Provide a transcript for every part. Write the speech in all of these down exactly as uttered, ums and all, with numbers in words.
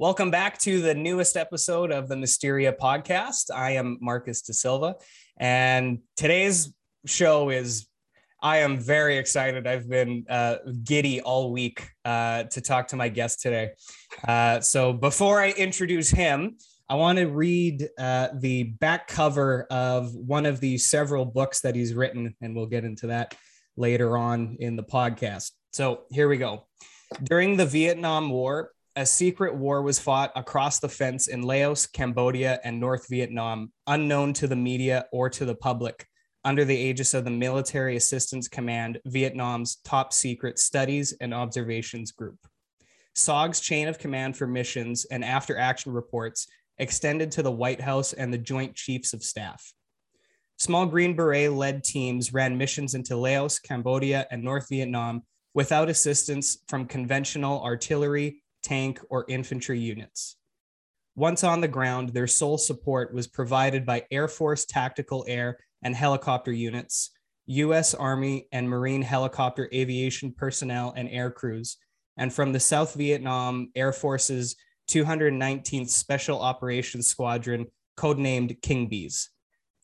Welcome back to the newest episode of the Mysteria podcast. I am Marcus Da Silva, and today's show is, I am very excited. I've been uh, giddy all week uh, to talk to my guest today. Uh, so before I introduce him, I want to read uh, the back cover of one of the several books that he's written, and we'll get into that later on in the podcast. So here we go. During the Vietnam War, a secret war was fought across the fence in Laos, Cambodia, and North Vietnam, unknown to the media or to the public, under the aegis of the Military Assistance Command, Vietnam's top secret studies and observations group. S O G's chain of command for missions and after-action reports extended to the White House and the Joint Chiefs of Staff. Small Green Beret-led teams ran missions into Laos, Cambodia, and North Vietnam without assistance from conventional artillery, tank, or infantry units. Once on the ground, their sole support was provided by Air Force tactical air and helicopter units, U S Army and Marine helicopter aviation personnel and air crews, and from the South Vietnam Air Force's two hundred nineteenth Special Operations Squadron, codenamed King Bees.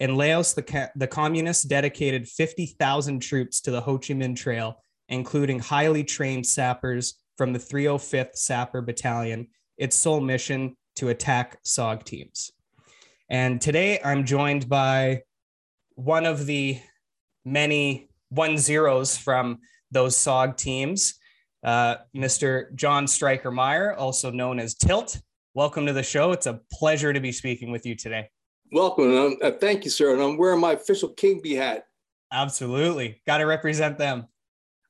In Laos, the, the communists dedicated fifty thousand troops to the Ho Chi Minh Trail, including highly trained sappers from the three oh fifth Sapper Battalion, its sole mission to attack S O G teams. And today I'm joined by one of the many one zeros from those S O G teams, uh, Mister John Stryker Meyer, also known as Tilt. Welcome to the show. It's a pleasure to be speaking with you today. Welcome. Uh, thank you, sir. And I'm wearing my official King Bee hat. Absolutely. Got to represent them.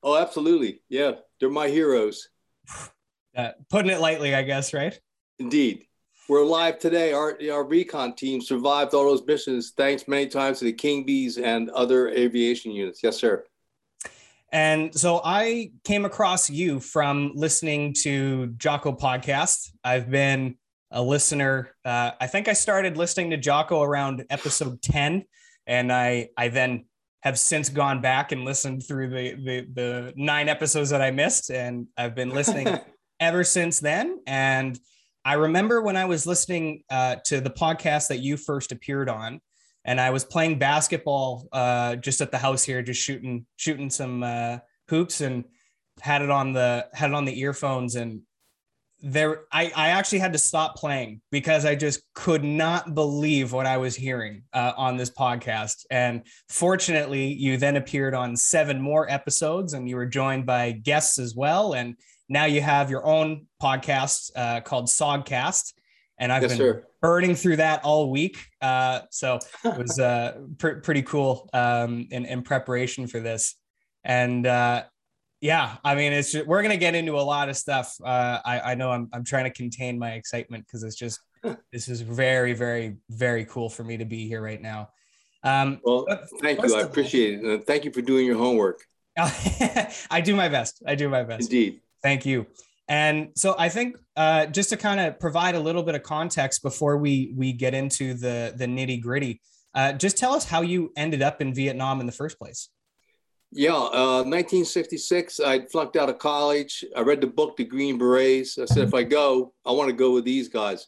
Oh, absolutely. Yeah. They're my heroes. Uh, putting it lightly, I guess, right? Indeed. We're alive today. Our, our recon team survived all those missions, thanks many times to the King Bees and other aviation units. Yes, sir. And so I came across you from listening to Jocko podcast. I've been a listener. Uh, I think I started listening to Jocko around episode ten, and I, I then have since gone back and listened through the, the, the nine episodes that I missed, and I've been listening ever since then. And I remember when I was listening uh, to the podcast that you first appeared on, and I was playing basketball uh, just at the house here, just shooting shooting some uh, hoops, and had it on the had it on the earphones, and there I, I actually had to stop playing because I just could not believe what I was hearing uh, on this podcast. And fortunately, you then appeared on seven more episodes, and you were joined by guests as well, and now you have your own podcast uh, called Sogcast, and I've yes, been sir. burning through that all week. Uh, so it was uh, pr- pretty cool um, in, in preparation for this. And uh, yeah, I mean, it's just, we're going to get into a lot of stuff. Uh, I, I know I'm, I'm trying to contain my excitement because it's just, this is very, very, very cool for me to be here right now. Um, well, thank you. I appreciate all, it. Uh, thank you for doing your homework. I do my best. I do my best. Indeed. Thank you. And so I think uh, just to kind of provide a little bit of context before we we get into the, the nitty gritty, uh, just tell us how you ended up in Vietnam in the first place. Yeah, uh, nineteen sixty-six, I flunked out of college. I read the book, The Green Berets. I said, if I go, I want to go with these guys.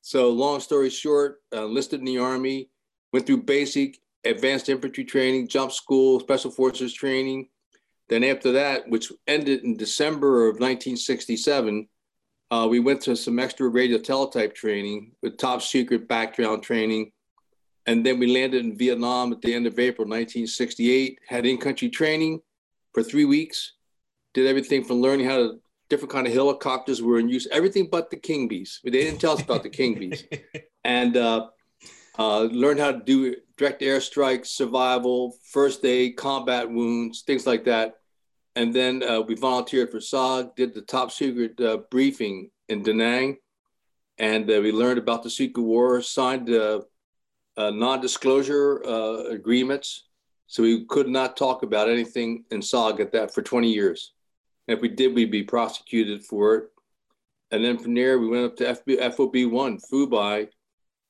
So long story short, uh, enlisted in the Army, went through basic, advanced infantry training, jump school, special forces training. Then after that, which ended in December of nineteen sixty-seven, uh, we went to some extra radio teletype training with top secret background training. And then we landed in Vietnam at the end of April nineteen sixty-eight, had in-country training for three weeks, did everything from learning how to different kind of helicopters were in use, everything but the King Bees. They didn't tell us about the King Bees. And uh, uh, learned how to do direct airstrikes, survival, first aid, combat wounds, things like that. And then uh, we volunteered for S O G, did the top secret uh, briefing in Da Nang, and uh, we learned about the secret war, signed uh, uh, non-disclosure uh, agreements, so we could not talk about anything in S O G at that for twenty years. And if we did, we'd be prosecuted for it. And then from there, we went up to F O B one, Phu Bai,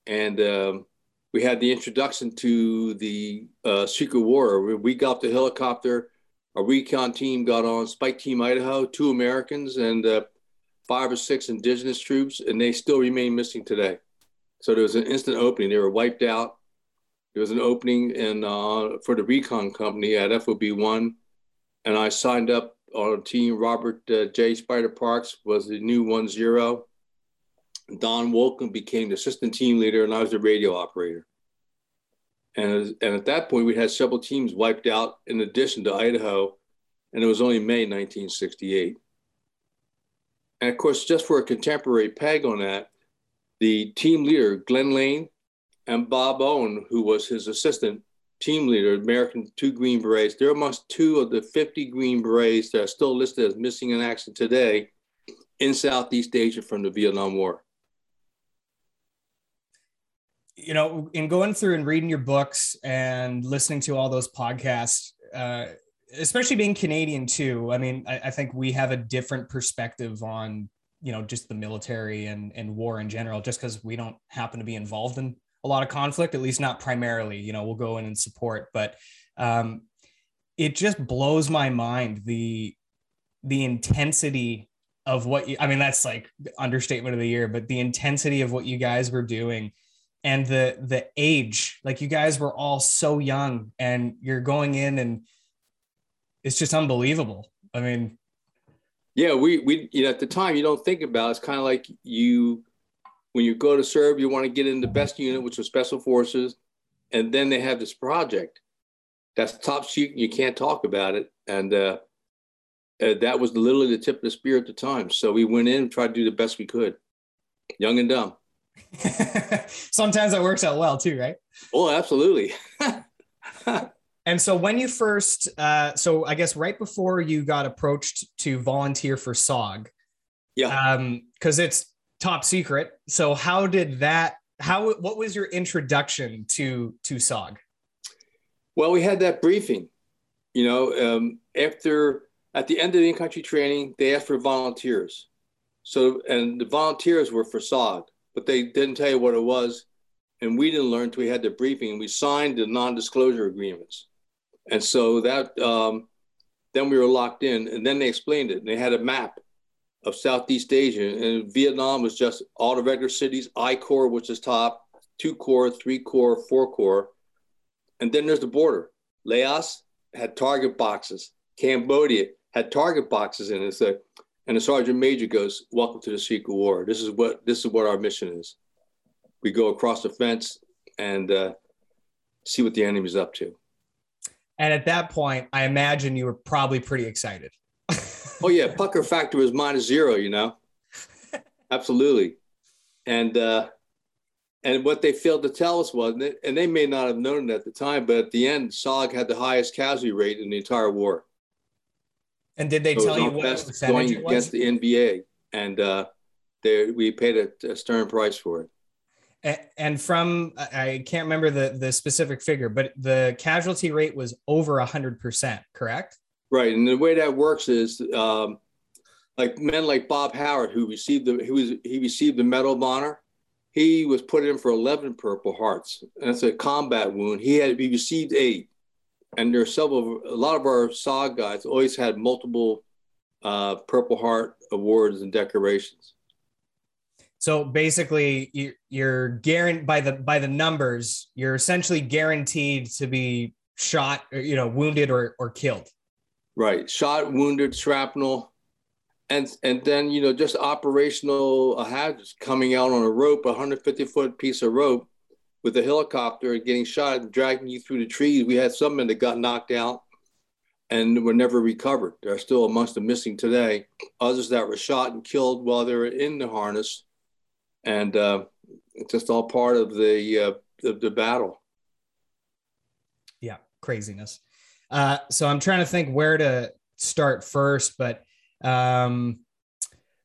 and um, we had the introduction to the uh, secret war. We got the helicopter. Our recon team got on Spike Team Idaho, two Americans, and uh, five or six indigenous troops, and they still remain missing today. So there was an instant opening. They were wiped out. There was an opening in, uh, for the recon company at F O B one, and I signed up on a team. Robert uh, J. Spider-Parks was the new one zero. Don Wolcomb became the assistant team leader, and I was the radio operator. And, and at that point, we had several teams wiped out in addition to Idaho, and it was only May nineteen sixty-eight. And of course, just for a contemporary peg on that, the team leader, Glenn Lane, and Bob Owen, who was his assistant team leader, American two Green Berets, they're amongst two of the fifty Green Berets that are still listed as missing in action today in Southeast Asia from the Vietnam War. You know, in going through and reading your books and listening to all those podcasts, uh, especially being Canadian too, I mean, I, I think we have a different perspective on, you know, just the military and, and war in general, just because we don't happen to be involved in a lot of conflict, at least not primarily. You know, we'll go in and support, but um, it just blows my mind the the intensity of what you, I mean, that's like understatement of the year, but the intensity of what you guys were doing. And the the age, like you guys were all so young and you're going in and it's just unbelievable. I mean. Yeah, we, we you know, at the time you don't think about it. It's kind of like you, when you go to serve, you want to get in the best unit, which was Special Forces. And then they have this project that's top secret. You can't talk about it. And uh, uh, that was literally the tip of the spear at the time. So we went in and tried to do the best we could. Young and dumb. Sometimes that works out well too, right? Oh, absolutely. And so when you first, uh, so I guess right before you got approached to volunteer for S O G, yeah, um, because it's top secret. So how did that? How? What was your introduction to to S O G? Well, we had that briefing. You know, um, after at the end of the in-country training, they asked for volunteers. So and the volunteers were for S O G. But they didn't tell you what it was. And we didn't learn until we had the briefing and we signed the non-disclosure agreements. And so that, um, then we were locked in and then they explained it. And they had a map of Southeast Asia and Vietnam was just all the regular cities, I Corps, which is top, two Corps, three Corps, four Corps. And then there's the border. Laos had target boxes. Cambodia had target boxes in it. So, and the sergeant major goes, "Welcome to the secret war. This is what this is what our mission is. We go across the fence and uh, see what the enemy's up to." And at that point, I imagine you were probably pretty excited. Oh yeah, pucker factor was minus zero, you know. Absolutely. And uh, and what they failed to tell us was, and they, and they may not have known it at the time, but at the end, S O G had the highest casualty rate in the entire war. And did they so tell you what the going against was? The N B A, and uh, they we paid a, a stern price for it. And, and from I can't remember the, the specific figure, but the casualty rate was over a hundred percent, correct? Right, and the way that works is um, like men like Bob Howard, who received the who was he received the Medal of Honor. He was put in for eleven Purple Hearts, and that's a combat wound. He had he received eight. And there are several, a lot of our S O G guys always had multiple uh, Purple Heart awards and decorations. So basically, you, you're guaranteed by the by the numbers. You're essentially guaranteed to be shot, you know, wounded or or killed. Right, shot, wounded, shrapnel, and and then you know just operational hazards, coming out on a rope, a one hundred fifty foot piece of rope, with a helicopter and getting shot and dragging you through the trees. We had some men that got knocked out and were never recovered. They're still amongst the missing today. Others that were shot and killed while they were in the harness. And uh, it's just all part of the, uh, the, the battle. Yeah, craziness. Uh, so I'm trying to think where to start first, but um,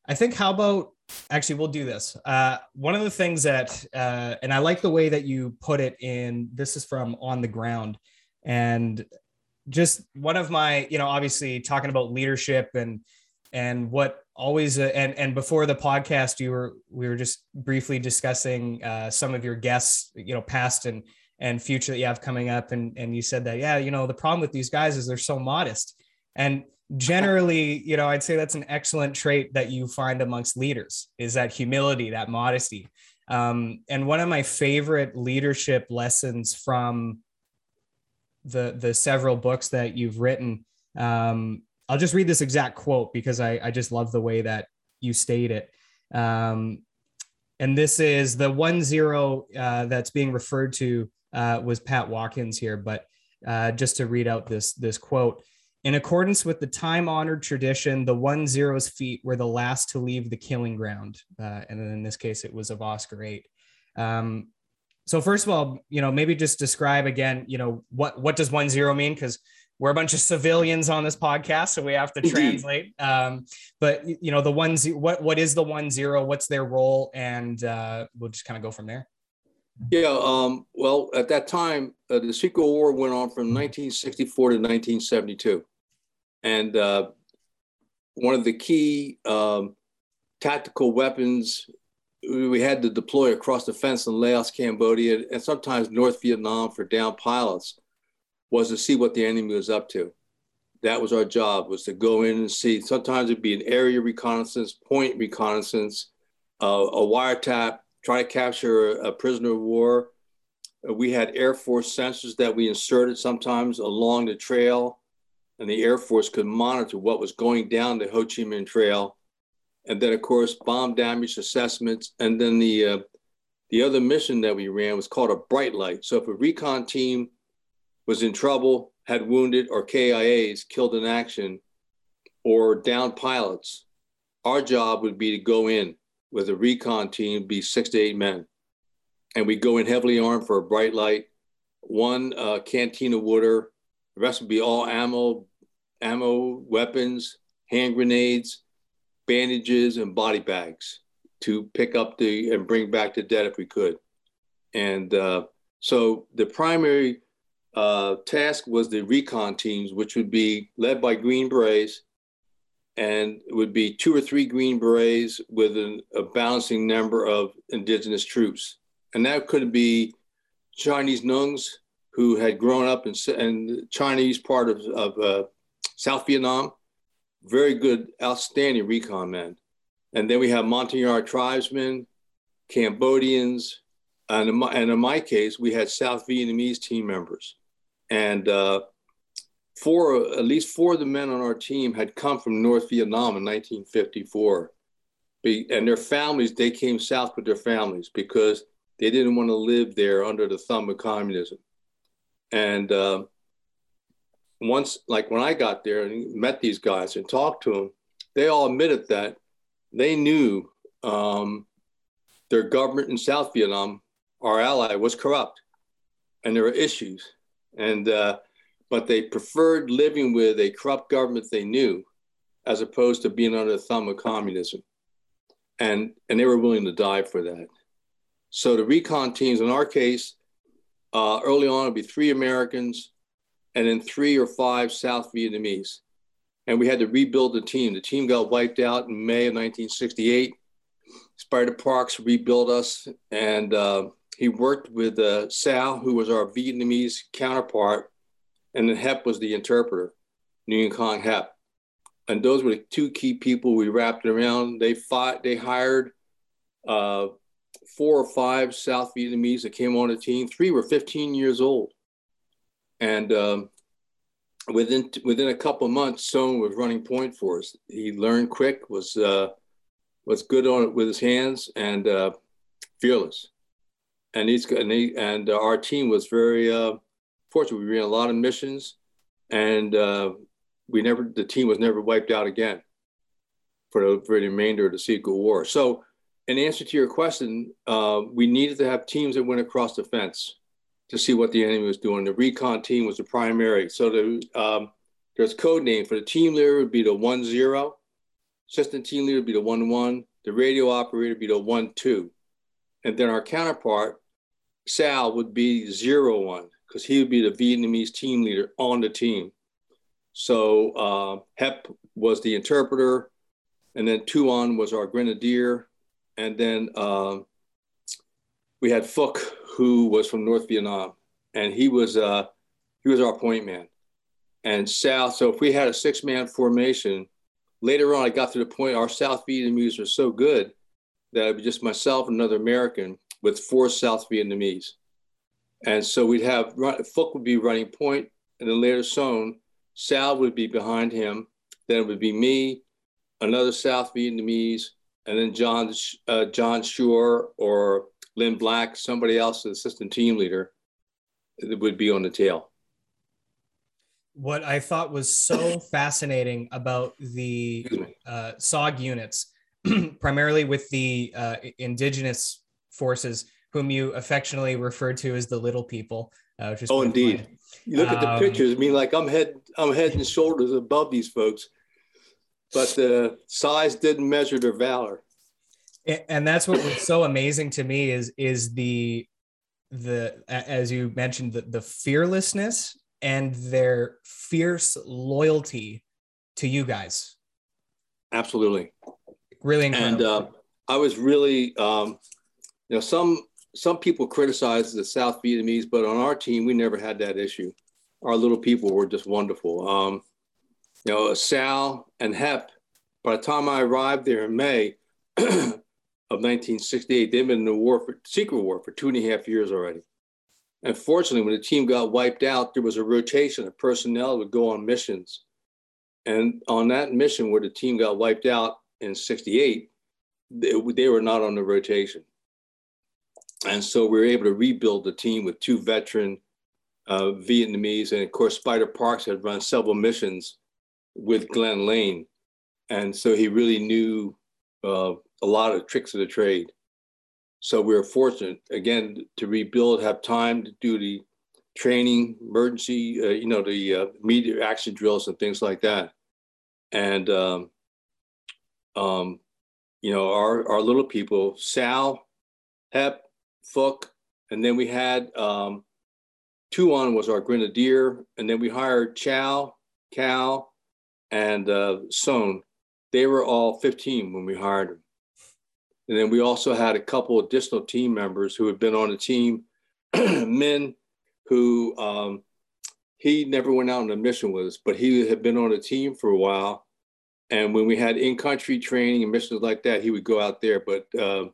I think how about, actually, we'll do this. Uh, one of the things that, uh, and I like the way that you put it in, this is from On the Ground. And just one of my, you know, obviously talking about leadership and, and what always, uh, and, and before the podcast, you were, we were just briefly discussing uh, some of your guests, you know, past and, and future that you have coming up. And, and you said that, yeah, you know, the problem with these guys is they're so modest. And generally, you know, I'd say that's an excellent trait that you find amongst leaders, is that humility, that modesty. Um, and one of my favorite leadership lessons from the, the several books that you've written, um, I'll just read this exact quote because I, I just love the way that you state it. Um, and this is the one zero uh, that's being referred to uh, was Pat Watkins here, but uh, just to read out this, this quote. In accordance with the time-honored tradition, the one zero's feet were the last to leave the killing ground. Uh, and then in this case, it was of Oscar eight. Um, so first of all, you know, maybe just describe again, you know, what, what does one zero mean? Because we're a bunch of civilians on this podcast, so we have to translate. Um, but, you know, the one zero, what, what is the one zero? What's their role? And uh, we'll just kind of go from there. Yeah, um, well, at that time, uh, the Secret War went on from nineteen sixty-four to nineteen seventy-two. And uh, one of the key um, tactical weapons we had to deploy across the fence in Laos, Cambodia, and sometimes North Vietnam for downed pilots was to see what the enemy was up to. That was our job, was to go in and see. Sometimes it'd be an area reconnaissance, point reconnaissance, uh, a wiretap, try to capture a prisoner of war. We had Air Force sensors that we inserted sometimes along the trail, and the Air Force could monitor what was going down the Ho Chi Minh Trail. And then, of course, bomb damage assessments. And then the uh, the other mission that we ran was called a bright light. So if a recon team was in trouble, had wounded or K I As, killed in action, or downed pilots, our job would be to go in with a recon team, be six to eight men. And we go in heavily armed for a bright light, one uh, canteen of water, the rest would be all ammo, ammo, weapons, hand grenades, bandages, and body bags to pick up the and bring back the dead if we could. And uh, so the primary uh, task was the recon teams, which would be led by Green Berets, and it would be two or three Green Berets with an, a balancing number of indigenous troops. And that could be Chinese Nungs who had grown up in, in the Chinese part of, of uh, South Vietnam, very good, outstanding recon men. And then we have Montagnard tribesmen, Cambodians, and in my, and in my case, we had South Vietnamese team members. And uh, Four, at least four of the men on our team had come from North Vietnam in nineteen fifty-four. And their families, they came south with their families because they didn't want to live there under the thumb of communism. And uh, once, like when I got there and met these guys and talked to them, they all admitted that they knew um, their government in South Vietnam, our ally, was corrupt. And there were issues. And uh, but they preferred living with a corrupt government they knew as opposed to being under the thumb of communism. And, and they were willing to die for that. So the recon teams, in our case, uh, early on, it'd be three Americans and then three or five South Vietnamese. And we had to rebuild the team. The team got wiped out in May of nineteen sixty-eight. Spider-Parks rebuilt us, and uh, he worked with uh, Sal, who was our Vietnamese counterpart, and then Hep was the interpreter, Nguyen Cong Hep. And those were the two key people we wrapped around. They fought, they hired uh, four or five South Vietnamese that came on the team. Three were fifteen years old. And um, within within a couple of months, Son was running point for us. He learned quick, was uh, was good on it with his hands, and uh, fearless. And he's and, he, and our team was very... Uh, Fortunately, we ran a lot of missions, and uh, we never the team was never wiped out again for the, for the remainder of the Secret War. So, in answer to your question, uh, we needed to have teams that went across the fence to see what the enemy was doing. The recon team was the primary. So, the, um, there's code name for the team leader would be the one zero, assistant team leader would be the one one, the radio operator would be the one two, and then our counterpart Sal would be zero one. Because he would be the Vietnamese team leader on the team. So uh, Hep was the interpreter, and then Tuon was our grenadier. And then uh, we had Phuc, who was from North Vietnam, and he was uh, he was our point man. and South. So if we had a six-man formation, later on I got to the point our South Vietnamese were so good that it would be just myself and another American with four South Vietnamese. And so we'd have, Phuc would be running point, and then later Son, Sal would be behind him. Then it would be me, another South Vietnamese, and then John uh, John Shore or Lynn Black, somebody else, the assistant team leader, that would be on the tail. What I thought was so fascinating about the uh, S O G units, primarily with the uh, indigenous forces, whom you affectionately refer to as the little people. Uh, which is oh, indeed. Fun. You look um, at the pictures. I mean, like I'm head, I'm head and shoulders above these folks, but the size didn't measure their valor. And that's what was so amazing to me is is the the as you mentioned the, the fearlessness and their fierce loyalty to you guys. Absolutely, really incredible. And uh, I was really, um, you know, some some people criticize the South Vietnamese, but on our team we never had that issue. Our little people were just wonderful. Um, you know, Sal and Hep. By the time I arrived there in May of nineteen sixty-eight, they'd been in the war for, secret war for two and a half years already. And fortunately, when the team got wiped out, there was a rotation of personnel that would go on missions. And on that mission where the team got wiped out in sixty-eight, they, they were not on the rotation. And so we were able to rebuild the team with two veteran uh, Vietnamese. And of course, Spider-Parks had run several missions with Glenn Lane. And so he really knew uh, a lot of tricks of the trade. So we were fortunate, again, to rebuild, have time to do the training, emergency, uh, you know, the uh, media action drills and things like that. And, um, um, you know, our, our little people, Sal, Hep, Phuc, and then we had um, Tuon was our grenadier, and then we hired Chow, Cal, and uh, Son. They were all fifteen when we hired them. And then we also had a couple additional team members who had been on the team, men who um, he never went out on a mission with us, but he had been on the team for a while. And when we had in-country training and missions like that, he would go out there. But, uh,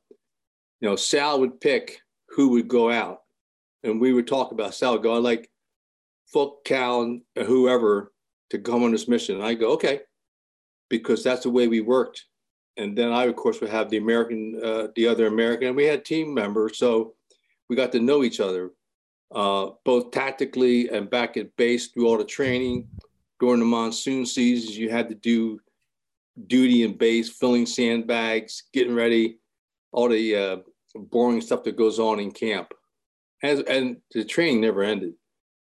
you know, Sal would pick who would go out. And we would talk about Sal going like, Phuc, Cal, and whoever to come on this mission. And I go, okay, because that's the way we worked. And then I, of course, would have the American, uh, the other American, and we had team members. So we got to know each other, uh, both tactically and back at base through all the training. During the monsoon seasons, you had to do duty in base, filling sandbags, getting ready, all the uh, boring stuff that goes on in camp. As, and the training never ended.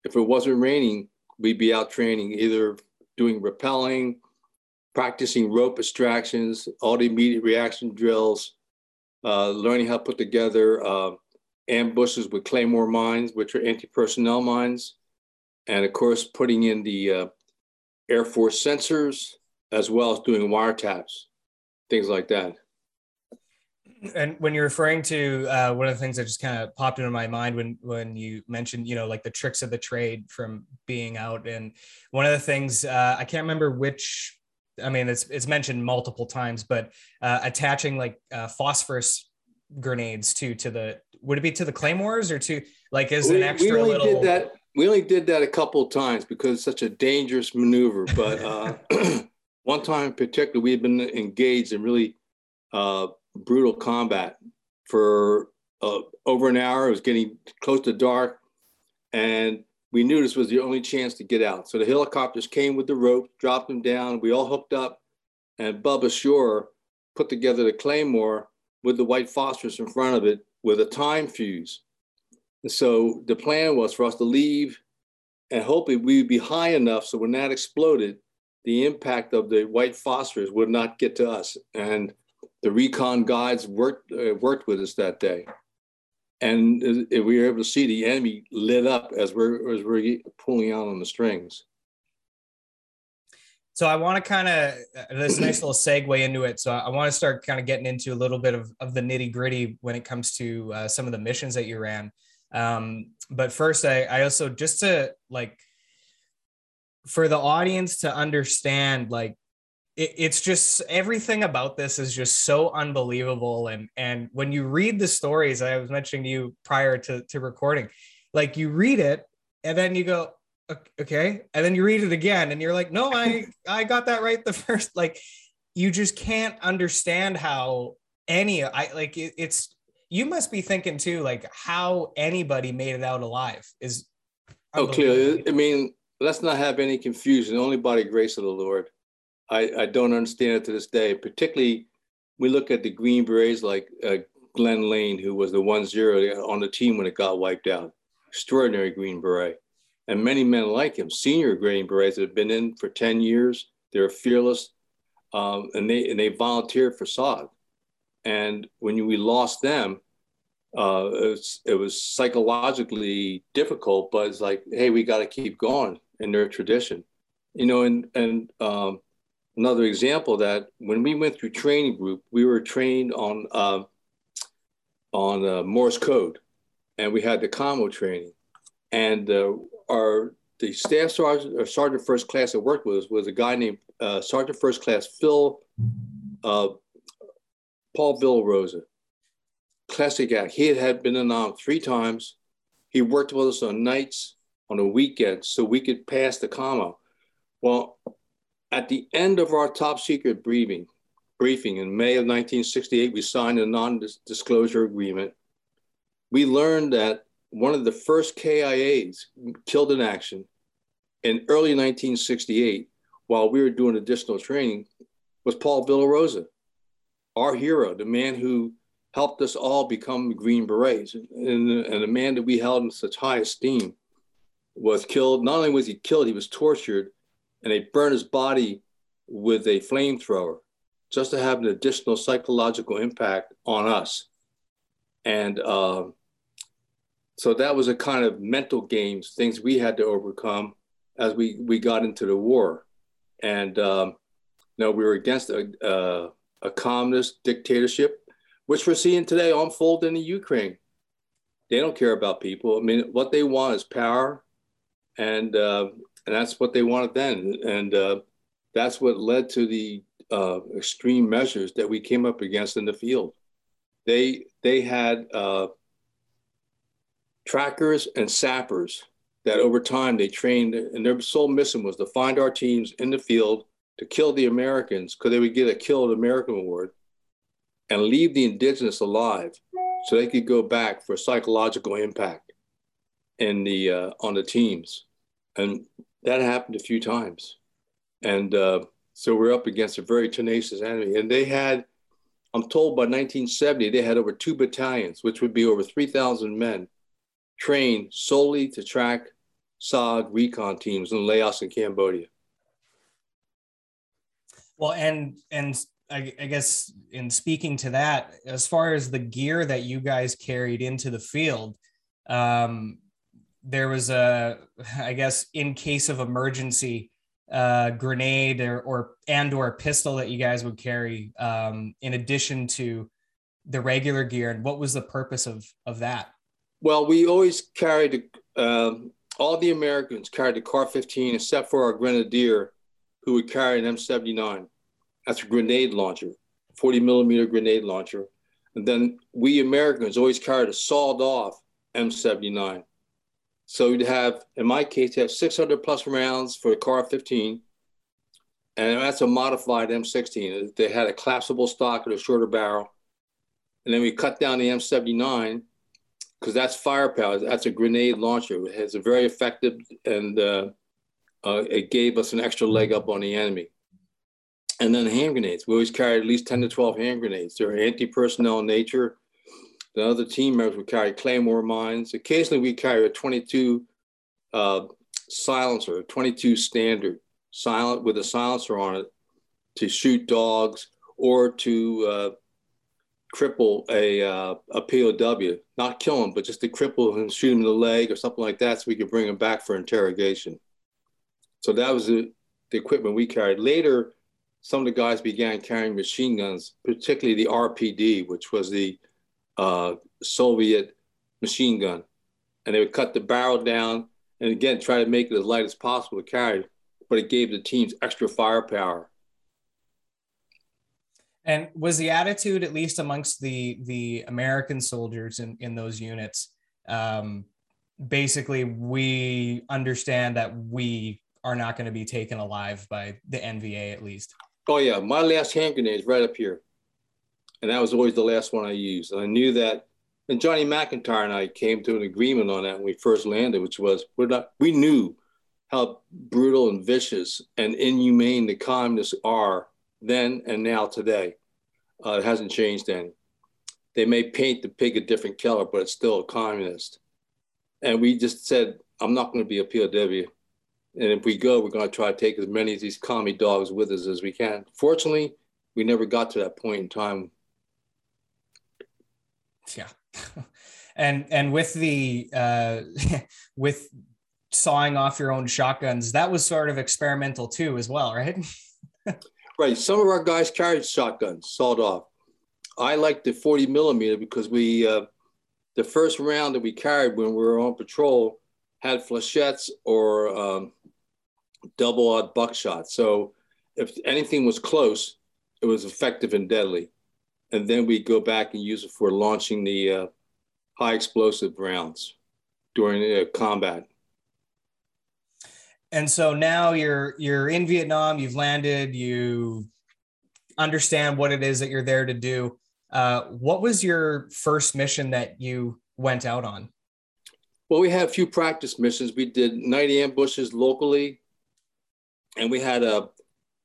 If it wasn't raining, we'd be out training, either doing rappelling, practicing rope extractions, all the immediate reaction drills, uh, learning how to put together uh, ambushes with claymore mines, which are anti-personnel mines, and of course, putting in the uh, Air Force sensors, as well as doing wiretaps, things like that. And when you're referring to uh, one of the things that just kind of popped into my mind when when you mentioned, you know, like the tricks of the trade from being out, and one of the things, uh, I can't remember which, I mean, it's it's mentioned multiple times, but uh, attaching like uh, phosphorus grenades to to the would it be to the claymores or to like is an extra we only little. Did that, we only did that a couple of times because it's such a dangerous maneuver. But uh, one time in particular, we had been engaged in really uh, brutal combat for uh, over an hour. It was getting close to dark, and we knew this was the only chance to get out. So the helicopters came with the rope, dropped them down. We all hooked up, and Bubba Shore put together the claymore with the white phosphorus in front of it with a time fuse. And so the plan was for us to leave and hopefully we'd be high enough so when that exploded, the impact of the white phosphorus would not get to us. And the recon guides worked, uh, worked with us that day. And we were able to see the enemy lit up as we're, as we're pulling out on the strings. So I want to kind of, this nice little segue into it. So I want to start kind of getting into a little bit of, of the nitty gritty when it comes to uh, some of the missions that you ran. Um, but first, I, I also just to like for the audience to understand, like, it, it's just everything about this is just so unbelievable. And, and when you read the stories, I was mentioning to you prior to, to recording, like, you read it and then you go, okay. And then you read it again and you're like, no, I, I got that right the first, like, you just can't understand how any, I like it, it's, you must be thinking too, like, how anybody made it out alive is. Oh, clearly. I mean, let's not have any confusion, only by the grace of the Lord. I, I don't understand it to this day, particularly we look at the Green Berets like uh, Glenn Lane, who was the one zero on the team when it got wiped out. Extraordinary Green Beret. And many men like him, senior Green Berets that have been in for ten years. They're fearless, um, and they and they volunteered for S O G. And when we lost them, uh, it, was, it was psychologically difficult, but it's like, hey, we got to keep going in their tradition. You know, and, and um, another example that when we went through training group, we were trained on uh, on uh, Morse code, and we had the combo training. And uh, our the staff sergeant, or sergeant first class that worked with us was a guy named uh, Sergeant First Class Phil uh, Paul Villarosa, classic act. He had, had been in the army three times. He worked with us on nights, on the weekends, so we could pass the combo. Well, at the end of our top secret briefing, briefing in May of nineteen sixty-eight, we signed a non-disclosure agreement. We learned that one of the first K I As killed in action in early nineteen sixty-eight, while we were doing additional training, was Paul Villarosa. Our hero, the man who helped us all become Green Berets, and, and the man that we held in such high esteem, was killed. Not only was he killed, he was tortured, and they burned his body with a flamethrower just to have an additional psychological impact on us. And uh, so that was a kind of mental games, things we had to overcome as we, we got into the war. And um, you know, we were against a, uh, a communist dictatorship, which we're seeing today unfold in the Ukraine. They don't care about people. I mean, what they want is power, and uh, and that's what they wanted then. And uh, that's what led to the uh, extreme measures that we came up against in the field. They, they had uh, trackers and sappers that over time they trained, and their sole mission was to find our teams in the field to kill the Americans, because they would get a Killed American Award, and leave the indigenous alive so they could go back for psychological impact in the uh, on the teams. And that happened a few times. And uh, so we're up against a very tenacious enemy. And they had, I'm told by nineteen seventy, they had over two battalions, which would be over three thousand men, trained solely to track S O G recon teams in Laos and Cambodia. Well, and and I, I guess in speaking to that, as far as the gear that you guys carried into the field, um, there was a, I guess, in case of emergency, uh, grenade or, or and or pistol that you guys would carry um, in addition to the regular gear. And what was the purpose of of that? Well, we always carried uh, all the Americans carried the C A R fifteen except for our grenadier, who would carry an M seventy-nine. That's a grenade launcher, forty millimeter grenade launcher. And then we Americans always carried a sawed off M seventy-nine. So you'd have, in my case, you have six hundred plus rounds for the C A R fifteen, and that's a modified M sixteen. They had a collapsible stock with a shorter barrel. And then we cut down the M seventy-nine, because that's firepower, that's a grenade launcher. It has a very effective and, uh, Uh, it gave us an extra leg up on the enemy. And then hand grenades. We always carried at least ten to twelve hand grenades. They're anti-personnel in nature. The other team members would carry claymore mines. Occasionally we carry a twenty-two uh, silencer, a twenty-two standard, silent with a silencer on it to shoot dogs or to uh, cripple a, uh, a P O W. Not kill him, but just to cripple him, shoot him in the leg or something like that so we could bring him back for interrogation. So that was the, the equipment we carried. Later, some of the guys began carrying machine guns, particularly the R P D, which was the uh, Soviet machine gun. And they would cut the barrel down and, again, try to make it as light as possible to carry. but it gave the teams extra firepower. And was the attitude, at least amongst the the American soldiers in, in those units, um, basically we understand that we are not going to be taken alive by the N V A at least? Oh yeah, my last hand grenade is right up here. And that was always the last one I used. And I knew that, and Johnny McIntyre and I came to an agreement on that when we first landed, which was we're not, we knew how brutal and vicious and inhumane the communists are then and now today. Uh, it hasn't changed any. They may paint the pig a different color, but it's still a communist. And we just said, I'm not going to be a P O W. And if we go, we're going to try to take as many of these commie dogs with us as we can. Fortunately, we never got to that point in time. Yeah. and and with the, uh, with sawing off your own shotguns, that was sort of experimental too as well, right? Right. Some of our guys carried shotguns, sawed off. I liked the forty millimeter because we, uh, the first round that we carried when we were on patrol had flechettes or um, double odd buckshot. So if anything was close, it was effective and deadly. And then we go back and use it for launching the uh, high explosive rounds during uh, combat. And so now you're you're in Vietnam, you've landed, you understand what it is that you're there to do. Uh, what was your first mission that you went out on? Well, we had a few practice missions. We did night ambushes locally, and we had a,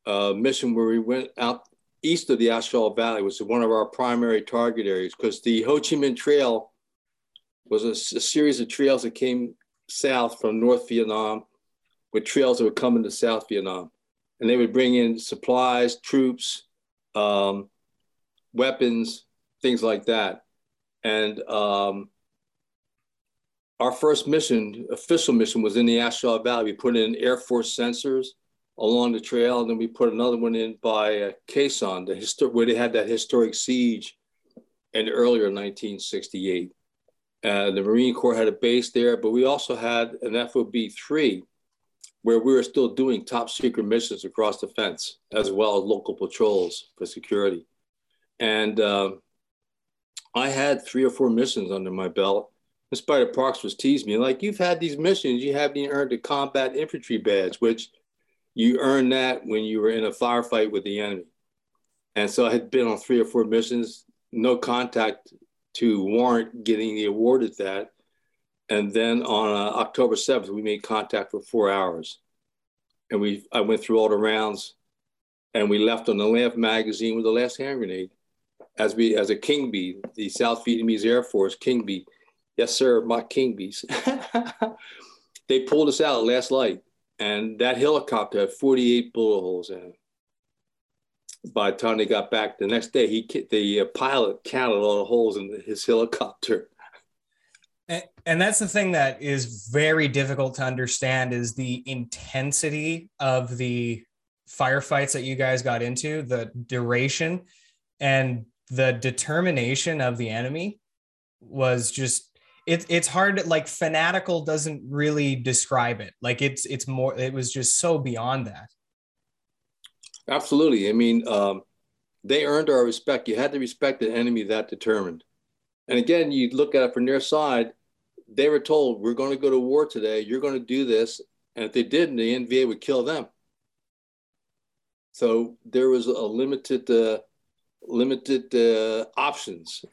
a mission where we went out east of the Ashau Valley, which is one of our primary target areas, because the Ho Chi Minh Trail was a, a series of trails that came south from North Vietnam, with trails that were coming to South Vietnam. And they would bring in supplies, troops, um, weapons, things like that. And um, our first mission, official mission, was in the Ashau Valley. We put in Air Force sensors along the trail, and then we put another one in by uh, Khe Sanh, the histor- where they had that historic siege in earlier nineteen sixty-eight. Uh, the Marine Corps had a base there, but we also had an F O B three, where we were still doing top secret missions across the fence, as well as local patrols for security. And uh, I had three or four missions under my belt. And Spider-Parks was teasing me, like, you've had these missions, you haven't even earned a combat infantry badge, which you earned that when you were in a firefight with the enemy. And so I had been on three or four missions, no contact to warrant getting the award at that. And then on uh, October seventh, we made contact for four hours. And we I went through all the rounds, and we left on the Lamp magazine with the last hand grenade as we as a King Bee, the South Vietnamese Air Force, King Bee. Yes, sir, my King Bees. They pulled us out at last light, and that helicopter had forty-eight bullet holes in it. By the time they got back the next day, he the uh, pilot counted all the holes in his helicopter. And that's the thing that is very difficult to understand, is the intensity of the firefights that you guys got into, the duration, and the determination of the enemy was just, it, it's hard, like fanatical doesn't really describe it. Like it's, it's more, it was just so beyond that. Absolutely. I mean, um, they earned our respect. You had to respect an enemy that determined. And again, you look at it from their side, they were told, we're going to go to war today, you're going to do this. And if they didn't, the N V A would kill them. So there was a limited, uh, limited uh, options.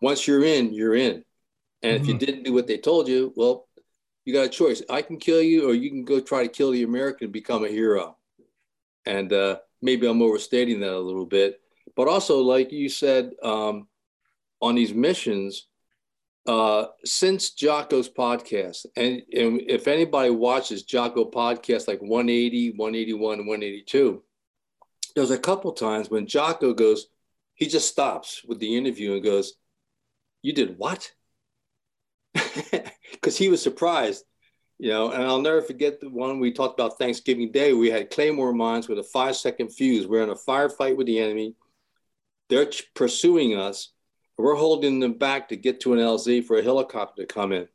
Once you're in, you're in. And mm-hmm. if you didn't do what they told you, well, you got a choice. I can kill you, or you can go try to kill the American and become a hero. And uh, maybe I'm overstating that a little bit. But also, like you said, um, on these missions, uh, since Jocko's podcast, and, and if anybody watches Jocko podcast, like one eighty, one eighty-one, one eighty-two, there's a couple times when Jocko goes, he just stops with the interview and goes, you did what? Because he was surprised, you know, and I'll never forget the one we talked about Thanksgiving Day. We had Claymore mines with a five second fuse. We're in a firefight with the enemy. They're ch- pursuing us. We're holding them back to get to an L Z for a helicopter to come in.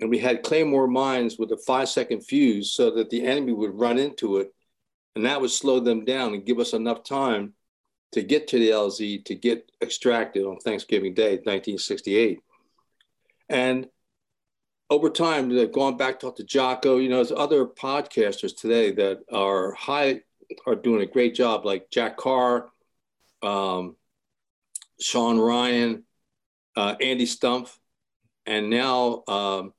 and we had claymore mines with a five-second fuse so that the enemy would run into it, and that would slow them down and give us enough time to get to the L Z, to get extracted on Thanksgiving Day, nineteen sixty-eight. And over time, going back, talk to Jocko, you know, there's other podcasters today that are high, are doing a great job, like Jack Carr, um, Sean Ryan, uh, Andy Stumpf, and now um,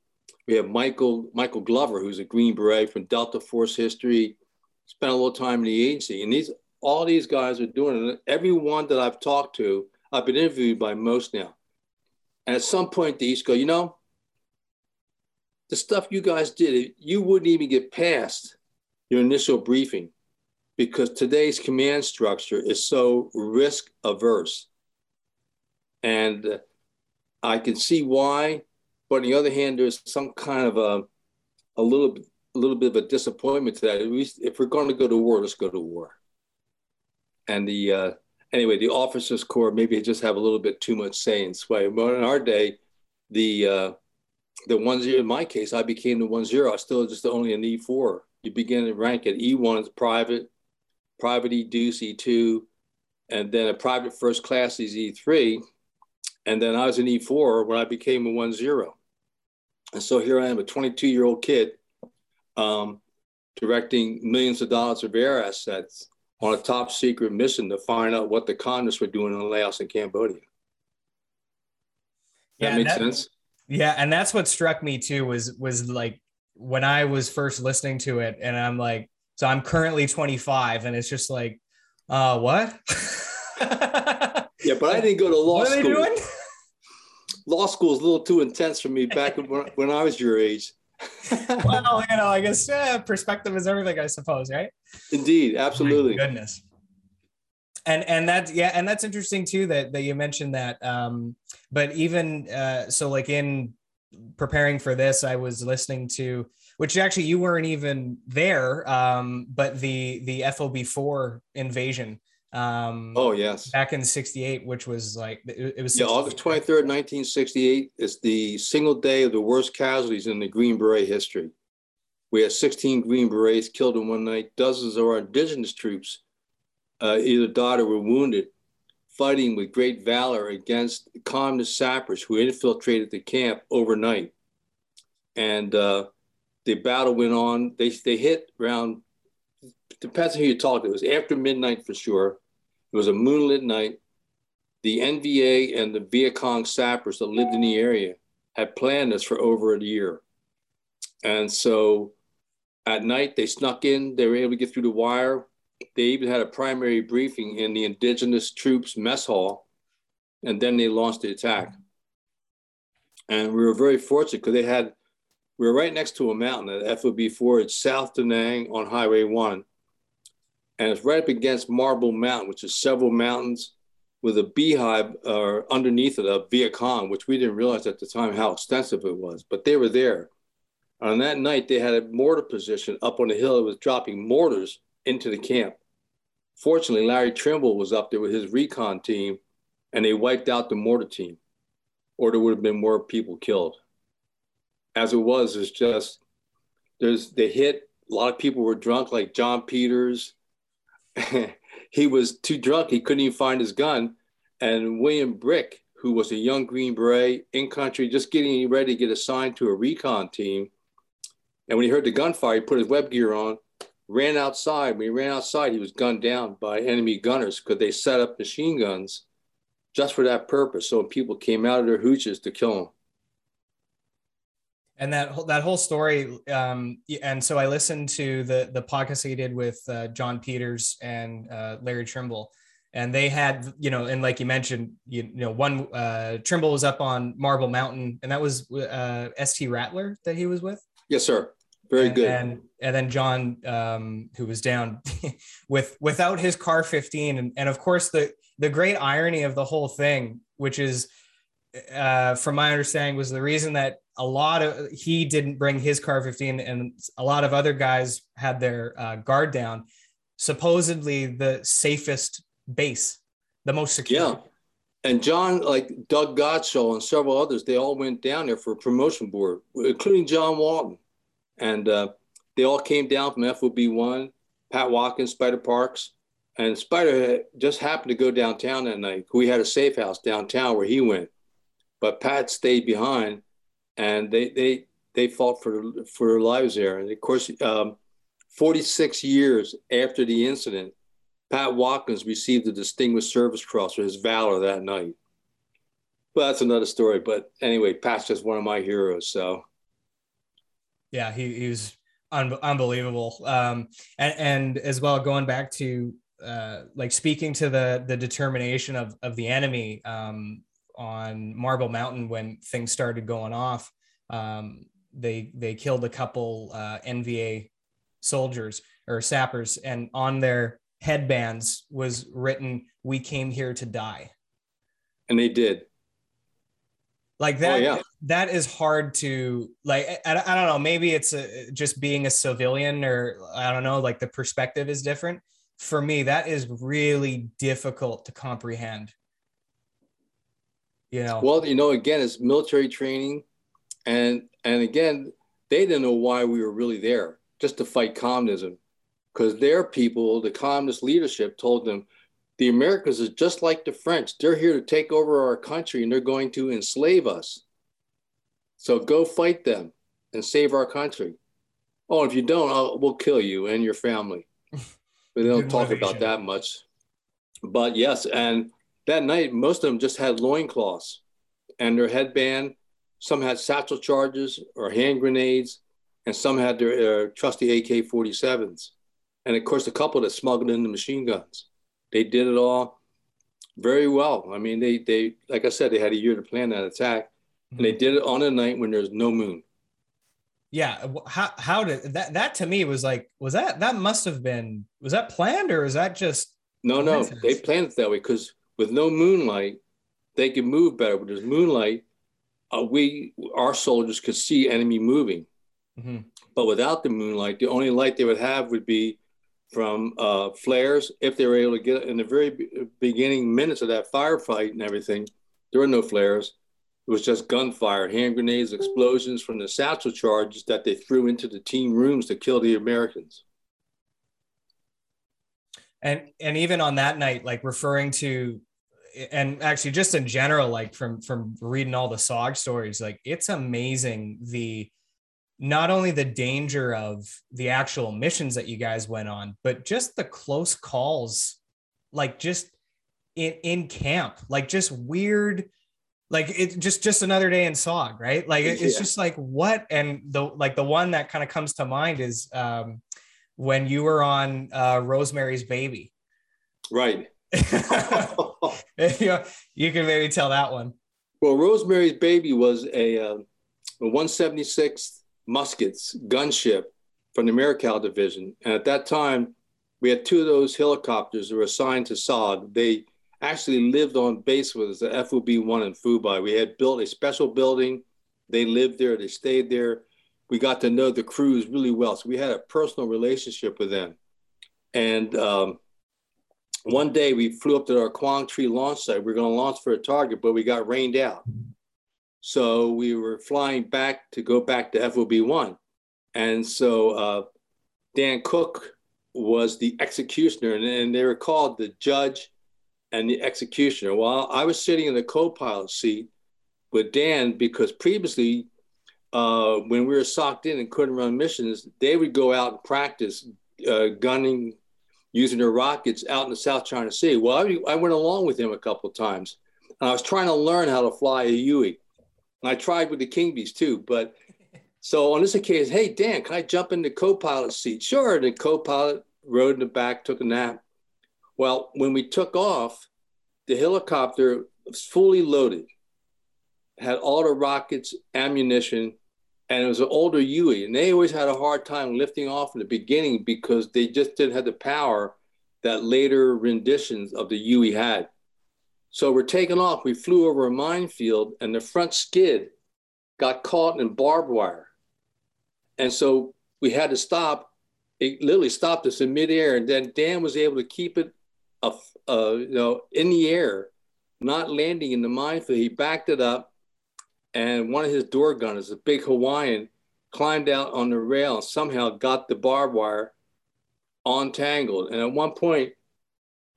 we have Michael Michael Glover, who's a Green Beret from Delta Force history, spent a little time in the agency. And these all these guys are doing it. Everyone that I've talked to, I've been interviewed by most now. And at some point, they each go, you know, the stuff you guys did, you wouldn't even get past your initial briefing because today's command structure is so risk averse. And uh, I can see why, but on the other hand, there's some kind of a, a little, a little bit of a disappointment to that. At least if we're going to go to war, let's go to war. And the uh, anyway, the officers' corps maybe just have a little bit too much say and sway. But in our day, the uh, the one zero. In my case, I became the one zero. I still just only an E four. You begin to rank at E one is private, private E deuce E two, and then a private first class is E three. And then I was an E four when I became a one zero. And so here I am, a twenty-two-year-old kid um, directing millions of dollars of air assets on a top-secret mission to find out what the communists were doing in Laos and Cambodia. That yeah, makes that, sense? Yeah, and that's what struck me, too, was was like when I was first listening to it, and I'm like, so I'm currently twenty-five, and it's just like, uh, what? Yeah, but I didn't go to law what are school. They doing? Law school is a little too intense for me back when, when I was your age. Well, you know, I guess yeah, perspective is everything, I suppose, right? Indeed, absolutely. My goodness. And and that yeah, and that's interesting too that that you mentioned that. Um, but even uh, so, like in preparing for this, I was listening to, which actually you weren't even there, um, but the the F O B four invasion. Um, oh, yes. Back in sixty-eight, which was like, it, it was yeah, August twenty-third, nineteen sixty-eight is the single day of the worst casualties in the Green Beret history. We had sixteen Green Berets killed in one night. Dozens of our indigenous troops uh, either died or were wounded, fighting with great valor against communist sappers who infiltrated the camp overnight. And uh, the battle went on. They, they hit around, depends on who you talk to, it was after midnight for sure. It was a moonlit night. The N V A and the Viet Cong sappers that lived in the area had planned this for over a year. And so at night they snuck in, they were able to get through the wire. They even had a primary briefing in the indigenous troops mess hall. And then they launched the attack. And we were very fortunate because they had, we were right next to a mountain at F O B four. It's South Da Nang on Highway one. And it's right up against Marble Mountain, which is several mountains with a beehive uh, underneath it of Viet Cong, which we didn't realize at the time how extensive it was, but they were there. And on that night, they had a mortar position up on the hill. It was dropping mortars into the camp. Fortunately, Larry Trimble was up there with his recon team, and they wiped out the mortar team, or there would have been more people killed. As it was, it's just, there's they hit, a lot of people were drunk, like John Peters. He was too drunk, he couldn't even find his gun. And William Brick, who was a young Green Beret in country, just getting ready to get assigned to a recon team. And when he heard the gunfire, he put his web gear on, ran outside. When he ran outside, he was gunned down by enemy gunners because they set up machine guns just for that purpose. So people came out of their hooches to kill him. And that whole, that whole story, um, and so I listened to the the podcast he did with uh, John Peters and uh, Larry Trimble, and they had, you know, and like you mentioned, you, you know, one uh, Trimble was up on Marble Mountain, and that was uh, S T Rattler that he was with. Yes, sir. Very and, good. And and then John, um, who was down with without his car fifteen, and and of course the the great irony of the whole thing, which is, uh, from my understanding, was the reason that a lot of, he didn't bring his car fifteen and a lot of other guys had their uh, guard down, supposedly the safest base, the most secure. Yeah. And John, like Doug Gottschall and several others, they all went down there for a promotion board, including John Walton. And uh, they all came down from F O B one, Pat Watkins, Spider-Parks. And Spider just happened to go downtown that night. We had a safe house downtown where he went. But Pat stayed behind, and they they they fought for, for their lives there. And, of course, um, forty-six years after the incident, Pat Watkins received the Distinguished Service Cross for his valor that night. Well, that's another story. But anyway, Pat's just one of my heroes. So, yeah, he, he was un- unbelievable. Um, and, and as well, going back to uh, like speaking to the the determination of of the enemy um, on Marble Mountain when things started going off, um, they they killed a couple uh, N V A soldiers or sappers, and on their headbands was written, "We came here to die." And they did. Like that, oh, yeah. That is hard to, like, I, I don't know, maybe it's a, just being a civilian, or I don't know, like the perspective is different. For me, that is really difficult to comprehend. You know? Well, you know, again, it's military training. And, and again, they didn't know why we were really there, just to fight communism. Because their people, the communist leadership, told them, the Americans are just like the French. They're here to take over our country, and they're going to enslave us. So go fight them and save our country. Oh, if you don't, I'll, we'll kill you and your family. But they don't talk about that much. But yes, and that night, most of them just had loincloths and their headband. Some had satchel charges or hand grenades, and some had their uh, trusty A K forty-sevens. And of course, the couple that smuggled in the machine guns, they did it all very well. I mean, they, they like I said, they had a year to plan that attack, and they did it on a night when there's no moon. Yeah. How, how did that, that to me was like, was that, that must've been, was that planned, or is that just? No, no, they planned it that way. Cause with no moonlight, they could move better. But there's moonlight, uh, we, our soldiers could see enemy moving, mm-hmm. But without the moonlight, the only light they would have would be from uh, flares, if they were able to get in the very b- beginning minutes of that firefight and everything. There were no flares. It was just gunfire, hand grenades, explosions from the satchel charges that they threw into the team rooms to kill the Americans. And and even on that night, like referring to, and actually just in general, like from from reading all the S O G stories, like it's amazing the. Not only the danger of the actual missions that you guys went on, but just the close calls, like just in, in camp, like just weird, like it just, just another day in S O G, right? Like it, it's yeah. just like what, and the, like the one that kind of comes to mind is um, when you were on uh, Rosemary's Baby. Right. you, you can maybe tell that one. Well, Rosemary's Baby was a, uh, a one seventy-sixth muskets gunship from the AmeriCal division, and at that time we had two of those helicopters that were assigned to S O D. They actually lived on base with us at F O B one and Phu Bai. We had built a special building. They lived there, they stayed there. We got to know the crews really well, so we had a personal relationship with them. And um, one day we flew up to our Quang Tri launch site. We were going to launch for a target, but we got rained out. So we were flying back to go back to F O B one. And so uh, Dan Cook was the executioner, and, and they were called the judge and the executioner. Well, I was sitting in the co-pilot seat with Dan, because previously uh, when we were socked in and couldn't run missions, they would go out and practice uh, gunning, using their rockets out in the South China Sea. Well, I, I went along with him a couple of times, and I was trying to learn how to fly a Huey. And I tried with the King Bees too, but so on this occasion, hey, Dan, can I jump in the co-pilot seat? Sure. The co-pilot rode in the back, took a nap. Well, when we took off, the helicopter was fully loaded, had all the rockets, ammunition, and it was an older Huey. And they always had a hard time lifting off in the beginning because they just didn't have the power that later renditions of the Huey had. So we're taking off. We flew over a minefield, and the front skid got caught in barbed wire. And so we had to stop. It literally stopped us in midair, and then Dan was able to keep it, uh, uh, you know, in the air, not landing in the minefield. He backed it up, and one of his door gunners, a big Hawaiian, climbed out on the rail and somehow got the barbed wire untangled. And at one point,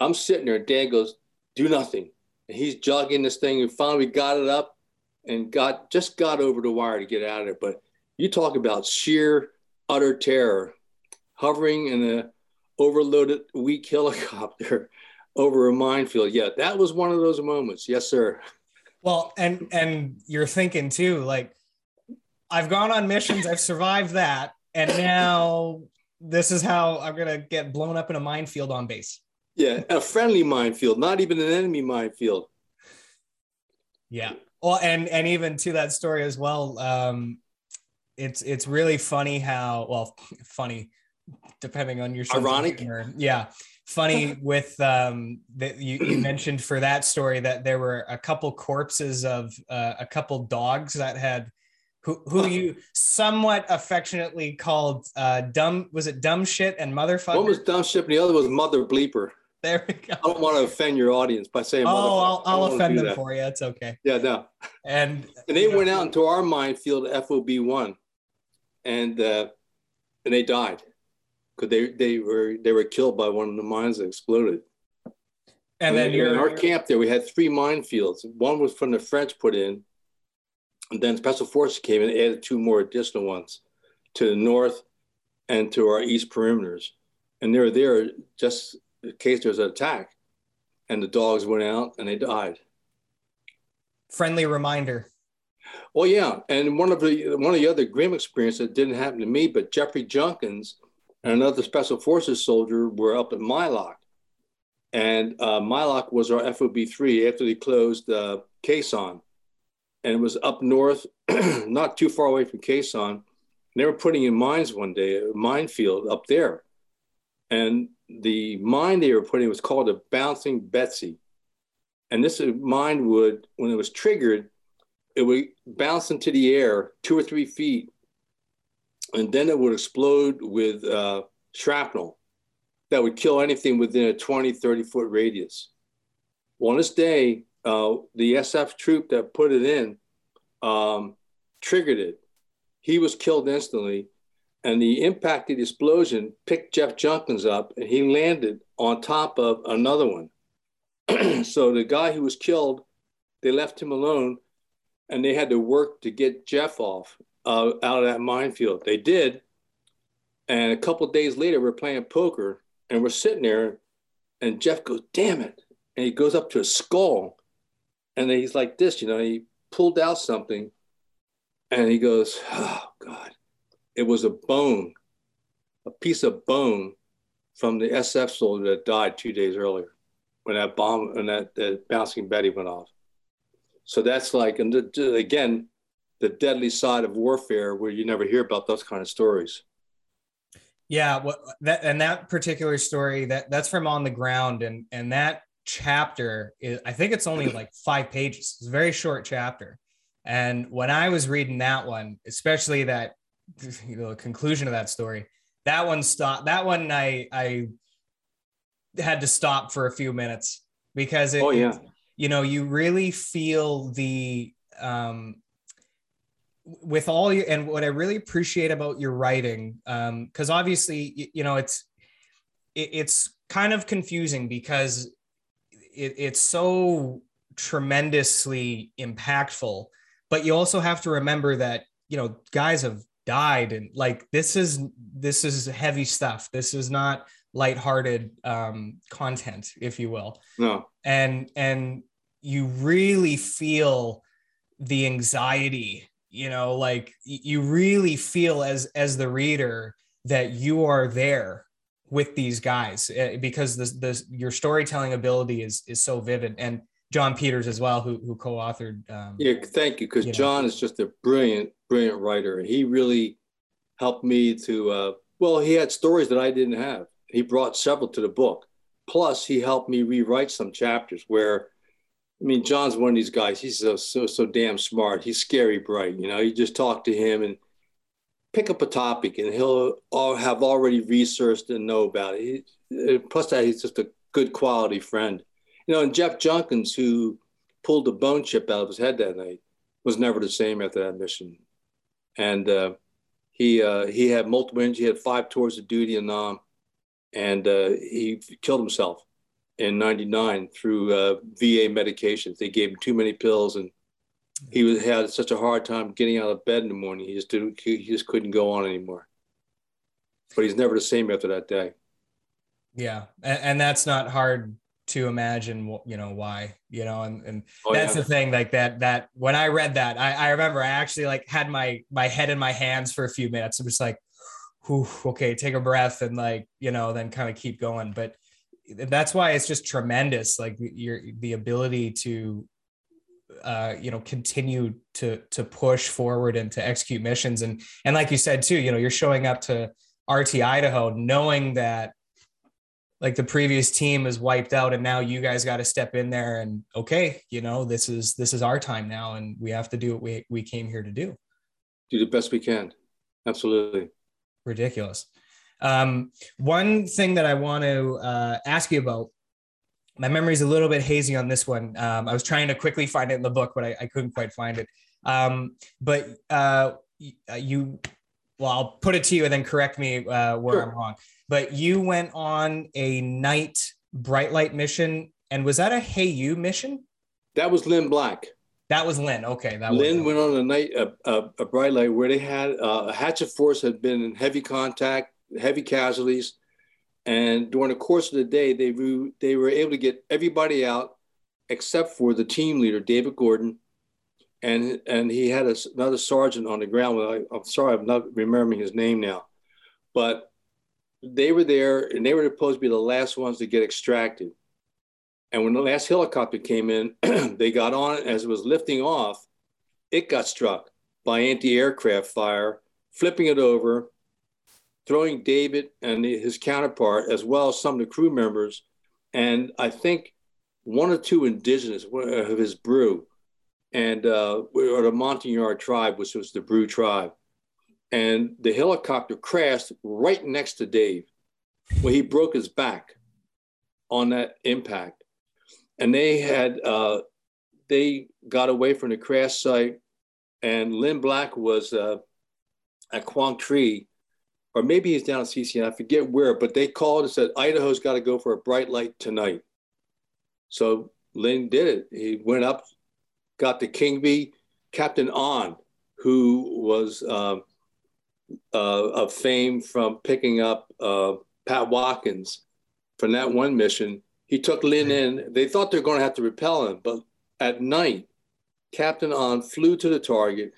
I'm sitting there, Dad goes, do nothing. And he's jogging this thing, and finally got it up and got just got over the wire to get out of it. But you talk about sheer, utter terror, hovering in an overloaded, weak helicopter over a minefield. Yeah, that was one of those moments. Yes, sir. Well, and and you're thinking too, like, I've gone on missions, I've survived that, and now this is how I'm going to get blown up in a minefield on base. Yeah, a friendly minefield, not even an enemy minefield. Yeah. Well, and and even to that story as well, um, it's it's really funny how, well, funny, depending on your show. Ironic. Or, yeah. Funny with um, that you, you mentioned for that story that there were a couple corpses of uh, a couple dogs that had, who who you somewhat affectionately called uh, dumb, was it dumb shit and motherfucker? One was dumb shit and the other was mother bleeper. There we go. I don't want to offend your audience by saying, oh, motherfucker. I'll, I'll offend them that. For you. It's okay. Yeah, no. And, and they went know. out into our minefield, F O B one, and uh, and they died because they they were they were killed by one of the mines that exploded. And, and then in our camp there, we had three minefields. One was from the French put in. And then Special Forces came in and added two more additional ones to the north and to our east perimeters. And they were there just in case there was an attack. And the dogs went out and they died. Friendly reminder. Well, yeah. And one of the one of the other grim experiences that didn't happen to me, but Jeffrey Junkins and another Special Forces soldier were up at Mylock. And uh, Mylock was our F O B three after they closed uh, Khe Sanh. And it was up north, not too far away from Khe Sanh. They were putting in mines one day, a minefield up there. And the mine they were putting was called a Bouncing Betsy. And this mine would, when it was triggered, it would bounce into the air two or three feet. And then it would explode with uh, shrapnel that would kill anything within a twenty, thirty foot radius. Well, on this day, Uh, the S F troop that put it in um, triggered it. He was killed instantly, and the impact of the explosion picked Jeff Junkins up, and he landed on top of another one. So the guy who was killed, they left him alone, and they had to work to get Jeff off uh, out of that minefield. They did, and a couple of days later, we're playing poker, and we're sitting there, and Jeff goes, damn it, and he goes up to his skull. And then he's like this, you know, he pulled out something and he goes, oh, God, it was a bone, a piece of bone from the S F soldier that died two days earlier when that bomb and that, that Bouncing Betty went off. So that's like, and the, again, the deadly side of warfare where you never hear about those kind of stories. Yeah, well, that, and that particular story, that that's from on the ground and and that chapter is, I think it's only like five pages. It's a very short chapter. And when I was reading that one, especially that, you know, conclusion of that story, that one stopped. That one I I had to stop for a few minutes because it, oh, yeah. it you know, you really feel the um with all your, and what I really appreciate about your writing, um, because obviously, you, you know, it's it, it's kind of confusing because It, it's so tremendously impactful, but you also have to remember that, you know, guys have died and like, this is, this is heavy stuff. This is not lighthearted um, content, if you will. No. And, and you really feel the anxiety, you know, like you really feel as, as the reader that you are there with these guys, because this, this, your storytelling ability is is so vivid, and John Peters as well, who who co-authored. Um, yeah, thank you, because John know. is just a brilliant, brilliant writer, and he really helped me to. Uh, well, he had stories that I didn't have. He brought several to the book. Plus, he helped me rewrite some chapters where, I mean, John's one of these guys. He's so so, so damn smart. He's scary bright. You know, you just talk to him and pick up a topic and he'll all have already researched and know about it. He, plus that he's just a good quality friend. You know, and Jeff Junkins, who pulled a bone chip out of his head that night was never the same after that mission. And uh, he uh, he had multiple injuries. He had five tours of duty in Nam, and uh, he killed himself in ninety-nine through uh, V A medications. They gave him too many pills, and he was, had such a hard time getting out of bed in the morning. He just didn't, he just couldn't go on anymore. But he's never the same after that day. Yeah, and, and that's not hard to imagine, you know, why, you know, and, and oh, that's yeah. the thing, like that, that when I read that, I, I remember I actually like had my, my head in my hands for a few minutes. I'm just like, whew, okay, take a breath and like, you know, then kind of keep going. But that's why it's just tremendous. Like your, the ability to, uh, you know, continue to, to push forward and to execute missions. And, and like you said too, you know, you're showing up to R T Idaho, knowing that, like the previous team is wiped out and now you guys got to step in there and okay, you know, this is, this is our time now and we have to do what we, we came here to do. Do the best we can. Absolutely. Ridiculous. Um, one thing that I want to uh, ask you about, my memory's a little bit hazy on this one. Um, I was trying to quickly find it in the book, but I, I couldn't quite find it. Um, but uh, you, well, I'll put it to you and then correct me uh, where sure. I'm wrong. But you went on a night bright light mission, and was that a Hey You mission? That was Lynn Black. That was Lynn. Okay, that Lynn was went on a night a, a, a bright light where they had uh, a hatchet force had been in heavy contact, heavy casualties, and during the course of the day, they re, they were able to get everybody out except for the team leader, David Gordon, and and he had a, another sergeant on the ground. Well, I, I'm sorry, I'm not remembering his name now, but they were there and they were supposed to be the last ones to get extracted. And when the last helicopter came in, they got on it. As it was lifting off, it got struck by anti-aircraft fire, flipping it over, throwing David and his counterpart, as well as some of the crew members. And I think one or two indigenous of his brew and uh, or the Montagnard tribe, which was the brew tribe. And the helicopter crashed right next to Dave, where he broke his back on that impact. And they had, uh, they got away from the crash site, and Lynn Black was uh, at Quang Tri, or maybe he's down at C C N, I forget where, but they called and said, Idaho's got to go for a bright light tonight. So Lynn did it. He went up, got the King Bee, Captain On, who was, um, Uh, of fame from picking up uh, Pat Watkins from that one mission. He took Lynn in. They thought they were going to have to repel him, but at night, Captain On flew to the target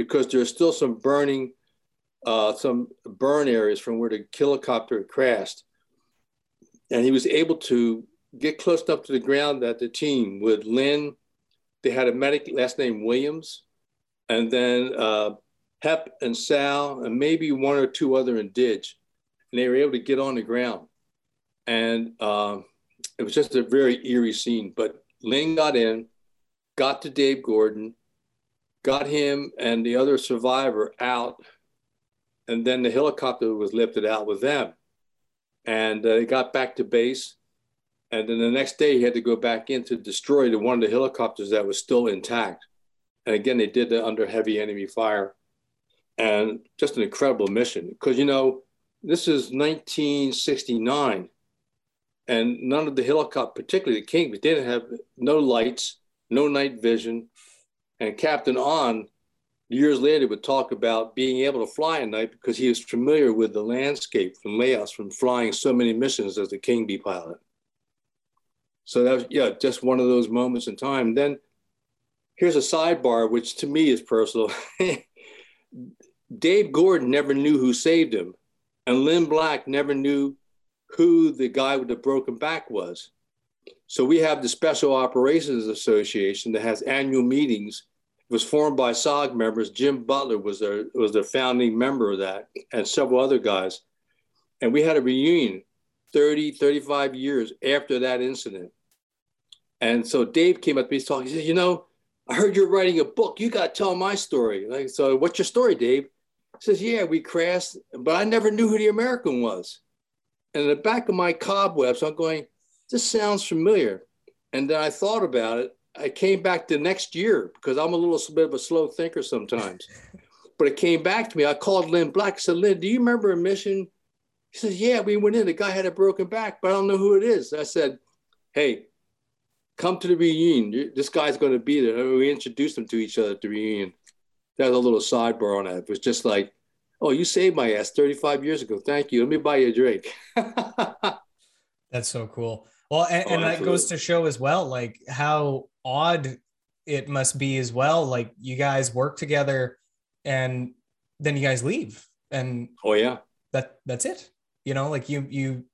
because there's still some burning, uh, some burn areas from where the helicopter crashed. And he was able to get close enough to the ground that the team with Lynn, they had a medic, last name Williams, and then uh, Hep and Sal, and maybe one or two other in Dig, and they were able to get on the ground. And uh, it was just a very eerie scene, but Lynn got in, got to Dave Gordon, got him and the other survivor out, and then the helicopter was lifted out with them. And uh, they got back to base, and then the next day he had to go back in to destroy the one of the helicopters that was still intact. And again, they did that under heavy enemy fire. And just an incredible mission, because, you know, this is nineteen sixty-nine, and none of the helicopter, particularly the King, but they didn't have no lights, no night vision. And Captain On, years later, would talk about being able to fly at night because he was familiar with the landscape from layouts from flying so many missions as the King Bee pilot. So that was, yeah, just one of those moments in time. Then here's a sidebar, which to me is personal. Dave Gordon never knew who saved him, and Lynn Black never knew who the guy with the broken back was. So we have the Special Operations Association that has annual meetings. It was formed by S O G members. Jim Butler was their, was the founding member of that, and several other guys. And we had a reunion thirty, thirty-five years after that incident. And so Dave came up to me talking. He said, you know, I heard you're writing a book. You got to tell my story. Like, so what's your story, Dave? He says, yeah, we crashed, but I never knew who the American was. And in the back of my cobwebs, I'm going, this sounds familiar. And then I thought about it, I came back the next year because I'm a little bit of a slow thinker sometimes. But it came back to me. I called Lynn Black. I said, Lynn, do you remember a mission? He says, yeah, we went in. The guy had a broken back, but I don't know who it is. I said, hey, come to the reunion. This guy's going to be there. We introduced them to each other at the reunion. That was a little sidebar on that. It was just like, oh, you saved my ass thirty-five years ago. Thank you. Let me buy you a drink. That's so cool. Well, and, oh, and that goes to show as well, like how odd it must be as well. Like you guys work together and then you guys leave and oh yeah, that that's it. You know, like you, you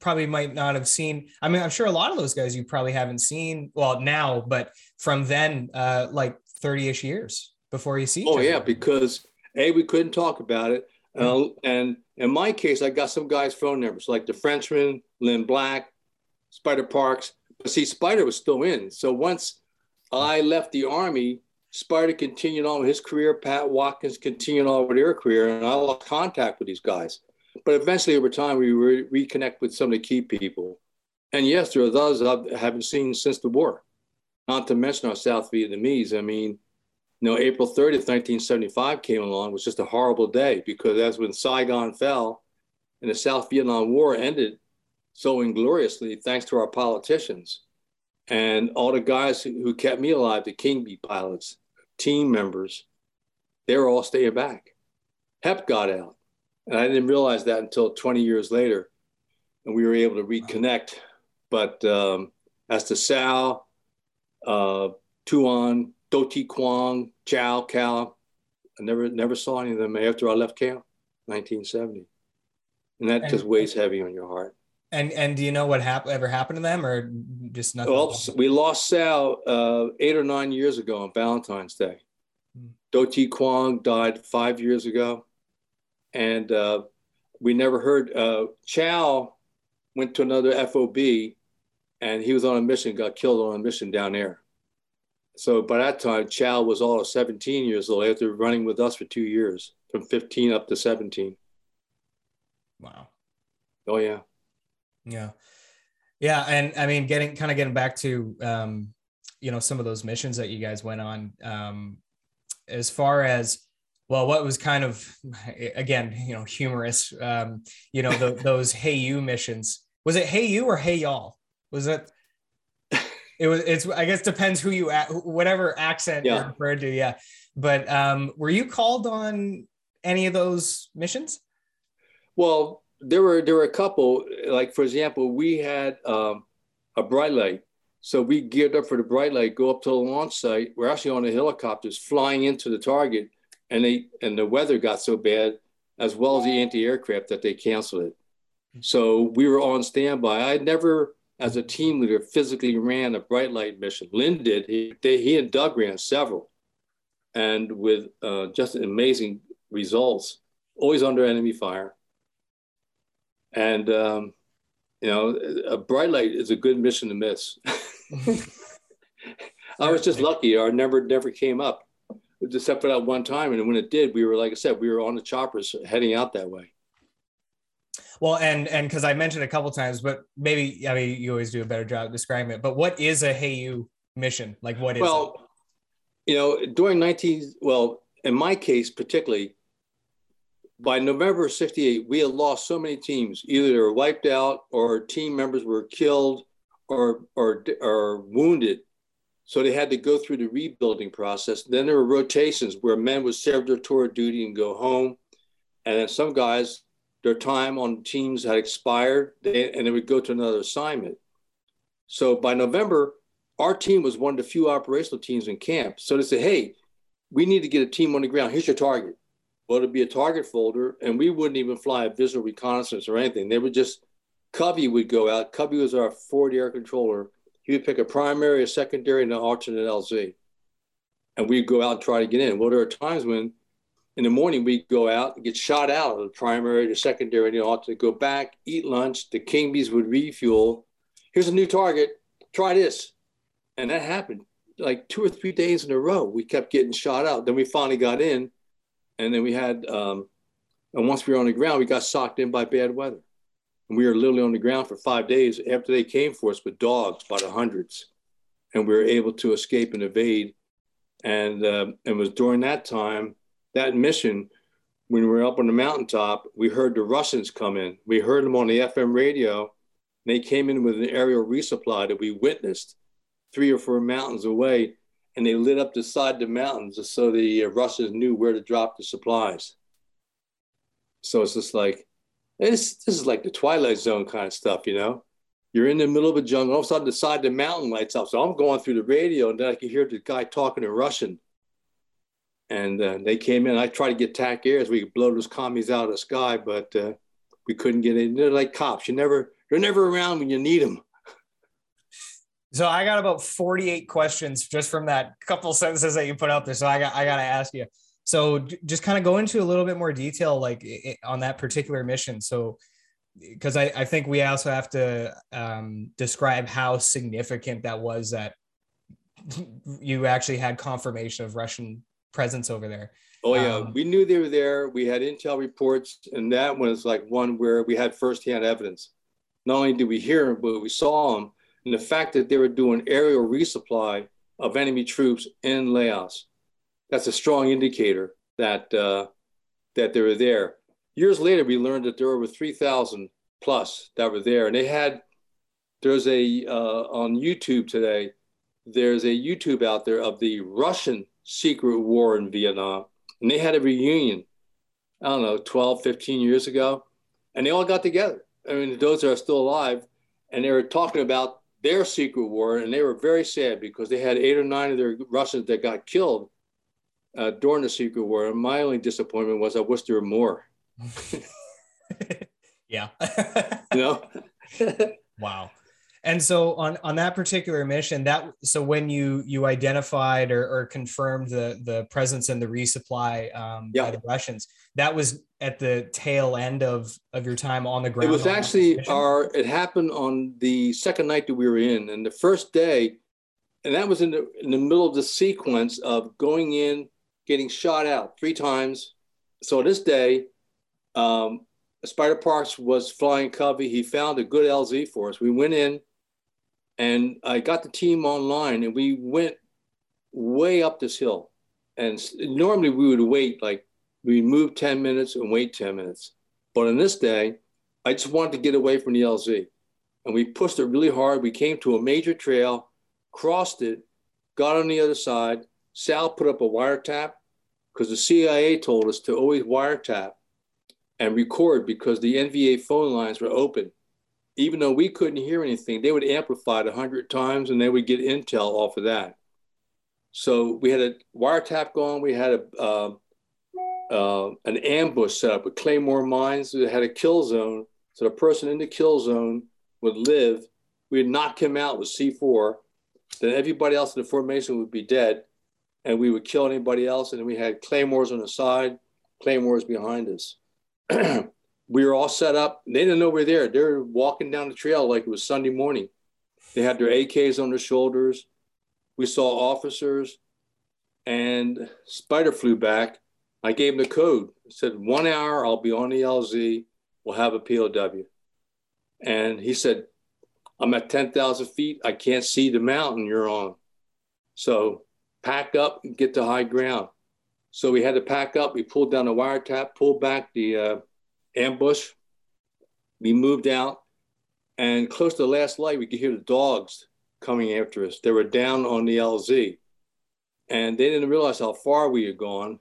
probably might not have seen, I mean, I'm sure a lot of those guys you probably haven't seen, well now, but from then, uh, like thirty-ish years before you see. Oh yeah. Other. Because A, we couldn't talk about it. Mm-hmm. Uh, and in my case, I got some guys' phone numbers, like the Frenchman, Lynn Black, Spider-Parks. But see, Spider was still in. So once I left the Army, Spider continued on with his career. Pat Watkins continued on with their career. And I lost contact with these guys. But eventually, over time, we re- reconnect with some of the key people. And yes, there are those I haven't seen since the war, not to mention our South Vietnamese. I mean, you know, April thirtieth, nineteen seventy-five came along. It was just a horrible day because that's when Saigon fell and the South Vietnam War ended so ingloriously, thanks to our politicians. And all the guys who kept me alive, the King Bee pilots, team members, they were all staying back. Hep got out. And I didn't realize that until twenty years later. And we were able to reconnect. But um, as to Sal, uh, Tuon, Doti Quang, Chow, Cal. I never never saw any of them after I left camp, nineteen seventy. And that and, just weighs heavy on your heart. And and do you know what hap- ever happened to them or just nothing? Well, we lost Sal uh, eight or nine years ago on Valentine's Day. Hmm. Doti Quang died five years ago. And uh, we never heard. Uh, Chow went to another F O B and he was on a mission, got killed on a mission down there. So by that time, Chow was all seventeen years old after running with us for two years, from fifteen up to seventeen. Wow. Oh, yeah. Yeah. Yeah. And I mean, getting kind of getting back to, um, you know, some of those missions that you guys went on, um, as far as, well, what was kind of, again, you know, humorous, um, you know, the, those Hey You missions. Was it Hey You or Hey Y'all? Was it? It was, it's, I guess depends who you, whatever accent yeah. you're referred to. Yeah. But um, were you called on any of those missions? Well, there were, there were a couple, like, for example, we had um, a bright light. So we geared up for the bright light, go up to the launch site. We're actually on the helicopters flying into the target and they, and the weather got so bad as well as the anti-aircraft that they canceled it. So we were on standby. I never, as a team leader, physically ran a bright light mission. Lynn did, he, they, he and Doug ran several. And with uh, just amazing results, always under enemy fire. And, um, you know, a bright light is a good mission to miss. I was just lucky, our number never came up, except for that one time. And when it did, we were, like I said, we were on the choppers heading out that way. Well, and and because I mentioned a couple times, but maybe, I mean, you always do a better job describing it, but what is a Hey You mission? Like, what is well, it? Well, you know, during nineteen, well, in my case particularly, by November of sixty-eight, we had lost so many teams. Either they were wiped out or team members were killed or, or, or wounded. So they had to go through the rebuilding process. Then there were rotations where men would serve their tour of duty and go home. And then some guys, their time on teams had expired, they, and they would go to another assignment. So by November, our team was one of the few operational teams in camp. So they said, hey, we need to get a team on the ground. Here's your target. Well, it'd be a target folder, and we wouldn't even fly a visual reconnaissance or anything. They would just, Covey would go out. Covey was our forward air controller. He would pick a primary, a secondary, and an alternate L Z. And we'd go out and try to get in. Well, there are times when in the morning, we go out and get shot out of the primary, the secondary, and ought to go back, eat lunch. The King Bees would refuel. Here's a new target. Try this. And that happened like two or three days in a row. We kept getting shot out. Then we finally got in. And then we had, um, and once we were on the ground, we got socked in by bad weather. And we were literally on the ground for five days after they came for us with dogs by the hundreds. and we were able to escape and evade. And uh, it was during that time, that mission, when we were up on the mountaintop, we heard the Russians come in. We heard them on the F M radio. And they came in with an aerial resupply that we witnessed three or four mountains away. And they lit up the side of the mountains so the uh, Russians knew where to drop the supplies. So it's just like, this, this is like the Twilight Zone kind of stuff, you know? You're in the middle of a jungle, all of a sudden the side of the mountain lights up. So I'm going through the radio, and then I could hear the guy talking in Russian. And uh, they came in. I tried to get tac airs. We could blow those commies out of the sky, but uh, we couldn't get in. They're like cops. You never, they're never around when you need them. So I got about forty-eight questions just from that couple sentences that you put out there. So I got, I got to ask you. So just kind of go into a little bit more detail, like it, on that particular mission. So, because I, I think we also have to um, describe how significant that was that you actually had confirmation of Russian presence over there. Oh, yeah. Um, we knew they were there. We had intel reports, and that was like one where we had firsthand evidence. Not only did we hear them, but we saw them. And the fact that they were doing aerial resupply of enemy troops in Laos, that's a strong indicator that uh, that they were there. Years later, we learned that there were over three thousand plus that were there. And they had, there's a, uh, on YouTube today, there's a YouTube out there of the Russian secret war in Vietnam. And they had a reunion, I don't know, twelve, fifteen years ago. And they all got together. I mean, those that are still alive. And they were talking about their secret war. And they were very sad because they had eight or nine of their Russians that got killed uh, during the secret war. And my only disappointment was I wish there were more. Yeah. You know? Wow. And so on, on that particular mission, that so when you you identified or, or confirmed the the presence and the resupply um yeah. by the Russians, that was at the tail end of of your time on the ground. It was actually our it happened on the second night that we were in, and the first day, and that was in the in the middle of the sequence of going in, getting shot out three times. So this day, um, Spider-Parks was flying Covey. He found a good L Z for us. We went in, and I got the team online, and we went way up this hill. And normally we would wait, like we move ten minutes and wait ten minutes. But on this day, I just wanted to get away from the L Z. And we pushed it really hard. We came to a major trail, crossed it, got on the other side. Sal put up a wiretap, because the C I A told us to always wiretap and record, because the N V A phone lines were open. Even though we couldn't hear anything, they would amplify it a hundred times and they would get intel off of that. So we had a wiretap going. We had a uh, uh, an ambush set up with Claymore mines. It had a kill zone. So the person in the kill zone would live. We'd knock him out with C four. Then everybody else in the formation would be dead, and we would kill anybody else. And then we had Claymores on the side, Claymores behind us. We were all set up. They didn't know we were there. They were walking down the trail like it was Sunday morning. They had their A Ks on their shoulders. We saw officers, and Spider flew back. I gave him the code. I said, one hour, I'll be on the L Z. We'll have a P O W. And he said, I'm at ten thousand feet. I can't see the mountain you're on. So pack up and get to high ground. So we had to pack up. We pulled down the wiretap, pulled back the uh, ambush. We moved out, and close to the last light, we could hear the dogs coming after us. They were down on the L Z, and they didn't realize how far we had gone.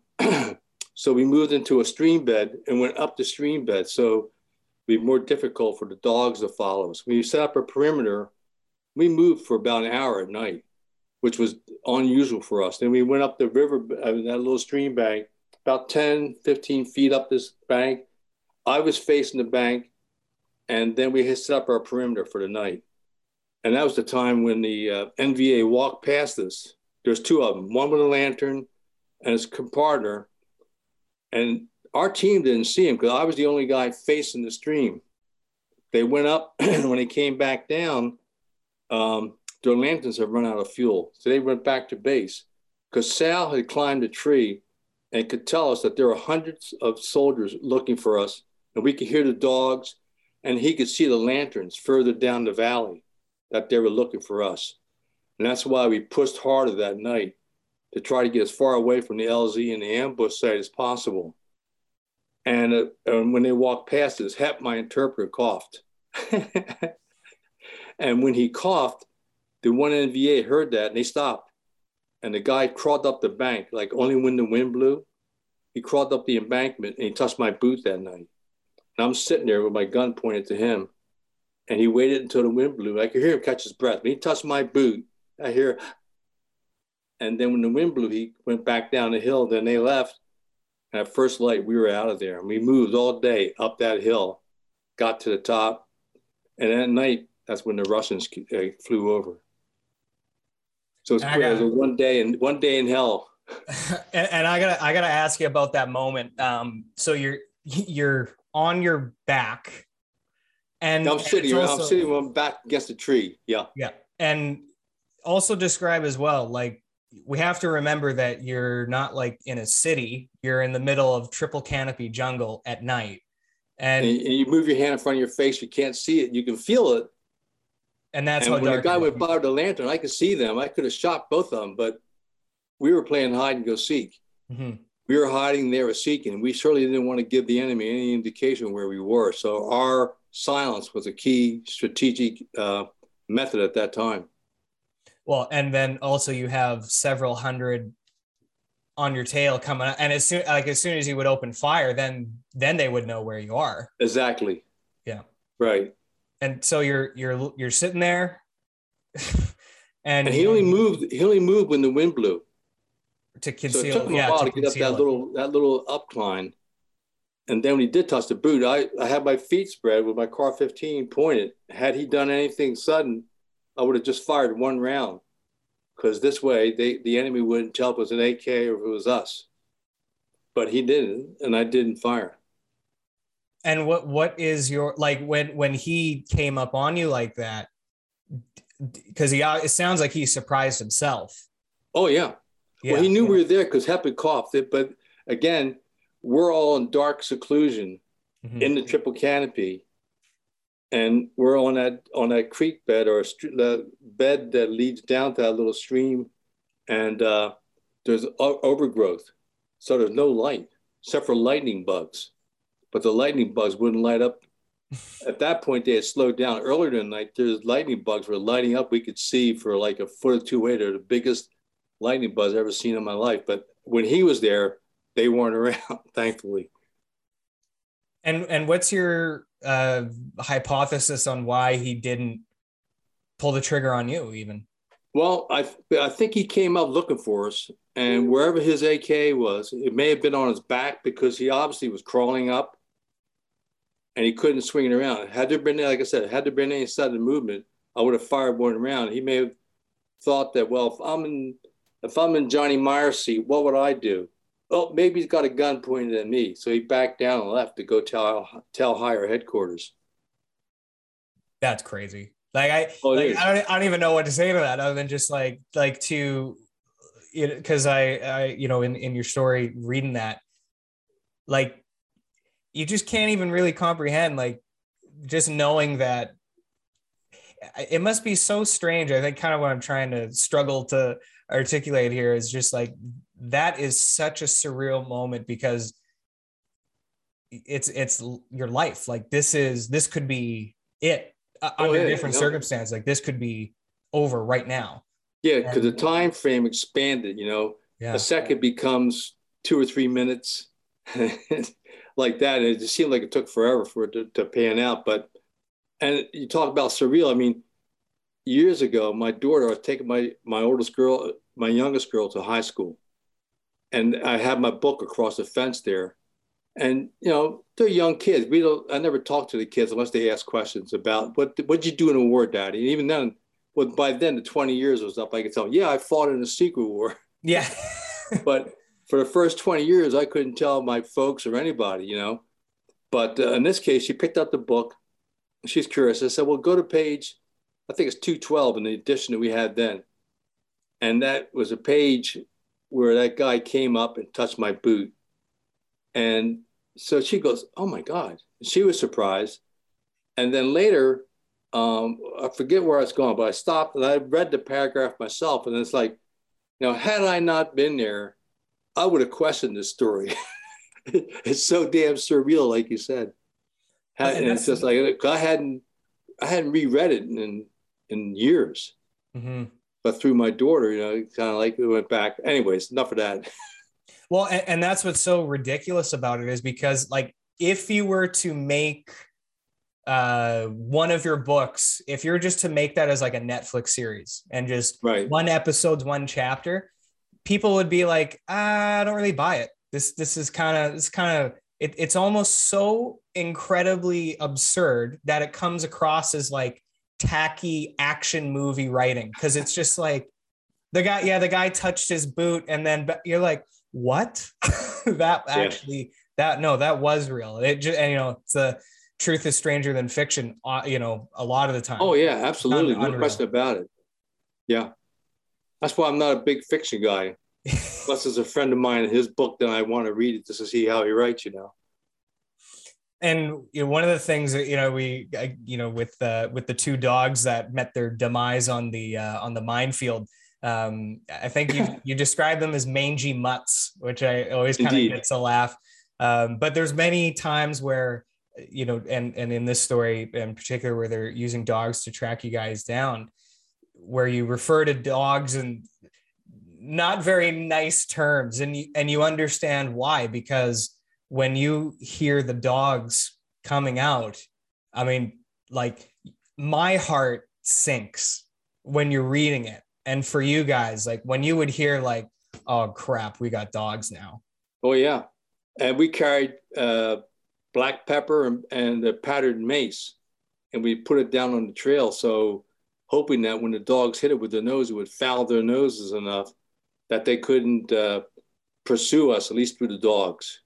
So we moved into a stream bed and went up the stream bed. So it would be more difficult for the dogs to follow us. We set up a perimeter. We moved for about an hour at night, which was unusual for us. Then we went up the river, I mean, that little stream bank, about ten, fifteen feet up this bank. I was facing the bank, and then we set up our perimeter for the night. And that was the time when the uh, N V A walked past us. There's two of them, one with a lantern and his compartner. And our team didn't see him because I was the only guy facing the stream. They went up, and when they came back down, um, their lanterns have run out of fuel. So they went back to base because Sal had climbed a tree and could tell us that there were hundreds of soldiers looking for us, and we could hear the dogs, and he could see the lanterns further down the valley that they were looking for us. And that's why we pushed harder that night to try to get as far away from the L Z and the ambush site as possible. And, uh, and when they walked past us, Hep, my interpreter, coughed. And when he coughed, the one N V A heard that and they stopped. And the guy crawled up the bank, like only when the wind blew. He crawled up the embankment and he touched my boot that night. And I'm sitting there with my gun pointed to him. And he waited until the wind blew. I could hear him catch his breath. When he touched my boot, I hear. And then when the wind blew, he went back down the hill. Then they left. And at first light, we were out of there. And we moved all day up that hill, got to the top. And at night, that's when the Russians flew over. So it's quick, it was one day in, one day in hell. and, and I gotta, I gotta ask you about that moment. Um, so you're, you're on your back, and I'm sitting, and also, I'm sitting, I'm back against a tree. Yeah, yeah. And also describe as well, like we have to remember that you're not like in a city. You're in the middle of triple canopy jungle at night, and, and you move your hand in front of your face, you can't see it, you can feel it. And that's and how when the guy went by the lantern, I could see them. I could have shot both of them, but we were playing hide and go seek. Mm-hmm. We were hiding, they were seeking. We certainly didn't want to give the enemy any indication where we were. So our silence was a key strategic uh, method at that time. Well, and then also you have several hundred on your tail coming up, and as soon like as soon as you would open fire, then then they would know where you are. Exactly. Yeah. Right. And so you're you're you're sitting there, and, and he only moved. He only moved when the wind blew. To conceal, so it took him yeah, a while to, to get up that it. little that little upcline, and then when he did touch the boot, I I had my feet spread with my car fifteen pointed. Had he done anything sudden, I would have just fired one round, because this way they the enemy wouldn't tell if it was an A K or if it was us. But he didn't, and I didn't fire. And what, what is your, like when, when he came up on you like that, cause he, it sounds like he surprised himself. Oh yeah. yeah. Well, he knew yeah. we were there cause Hep had coughed it, but again, we're all in dark seclusion mm-hmm. in the triple canopy, and we're on that, on that creek bed or a st- the bed that leads down to that little stream. And uh, there's o- overgrowth. So there's no light except for lightning bugs. But the lightning bugs wouldn't light up. At that point, they had slowed down. Earlier in the night, those lightning bugs were lighting up. We could see for like a foot or two away. They're the biggest lightning bugs I've ever seen in my life. But when he was there, they weren't around, thankfully. And and what's your uh, hypothesis on why he didn't pull the trigger on you even? Well, I I think he came up looking for us, and wherever his A K was, it may have been on his back because he obviously was crawling up. And he couldn't swing it around. Had there been, like I said, had there been any sudden movement, I would have fired one around. He may have thought that, well, if I'm in, if I'm in Johnny Meyer's seat, what would I do? Oh, maybe he's got a gun pointed at me. So he backed down and left to go tell tell higher headquarters. That's crazy. Like I, oh, like, I don't, I don't even know what to say to that other than just like, like to, because you know, I, I, you know, in in your story, reading that, like. You just can't even really comprehend, like just knowing that it must be so strange. I think kind of what I'm trying to struggle to articulate here is just like, that is such a surreal moment because it's, it's your life. Like this is, this could be it uh, oh, under yeah, different yeah. circumstances. Like this could be over right now. Yeah. Cause and, the time frame expanded, you know, yeah. a second becomes two or three minutes. Like that, and it just seemed like it took forever for it to, to pan out. But and you talk about surreal. I mean, years ago, my daughter, I was taking my my oldest girl, my youngest girl, to high school, and I had my book across the fence there. And you know, they're young kids. We don't. I never talk to the kids unless they ask questions about what what'd you do in a war, Daddy. And even then, well, by then the twenty years was up. I could tell them, yeah, I fought in a secret war. Yeah, but. For the first twenty years, I couldn't tell my folks or anybody, you know. But uh, in this case, she picked up the book. She's curious. I said, well, go to page, I think it's two twelve in the edition that we had then. And that was a page where that guy came up and touched my boot. And so she goes, oh, my God. She was surprised. And then later, um, I forget where I was going, but I stopped and I read the paragraph myself. And it's like, you know, had I not been there, I would have questioned this story. It's so damn surreal, like you said. Had, and it's just like, I hadn't, I hadn't reread it in, in years. Mm-hmm. But through my daughter, you know, kind of like it went back. Anyways, enough of that. Well, and, and that's what's so ridiculous about it is because, like, if you were to make uh, one of your books, if you're just to make that as like a Netflix series and just right. one episode, one chapter, people would be like, ah, I don't really buy it. This this is kind of it's kind of it, it's almost so incredibly absurd that it comes across as like tacky action movie writing, because it's just like the guy yeah the guy touched his boot and then you're like, what? that yeah. actually that no that was real. It just, and you know, it's the truth is stranger than fiction, uh, you know, a lot of the time. Oh yeah, absolutely, no question about it. Yeah, that's why I'm not a big fiction guy. Plus, there's a friend of mine, his book, then I want to read it just to see how he writes, you know. And you know, one of the things that, you know, we, I, you know, with, uh, with the two dogs that met their demise on the, uh, on the minefield, um, I think you, you described them as mangy mutts, which I always kind of gets a laugh. Um, but there's many times where, you know, and, and in this story in particular, where they're using dogs to track you guys down, where you refer to dogs and not very nice terms, and you, and you understand why, because when you hear the dogs coming out, I mean, like, my heart sinks when you're reading it. And for you guys, like, when you would hear like, oh crap, we got dogs now. Oh yeah. And we carried uh, black pepper and, and a powdered mace, and we put it down on the trail. So hoping that when the dogs hit it with their nose, it would foul their noses enough that they couldn't uh, pursue us, at least through the dogs.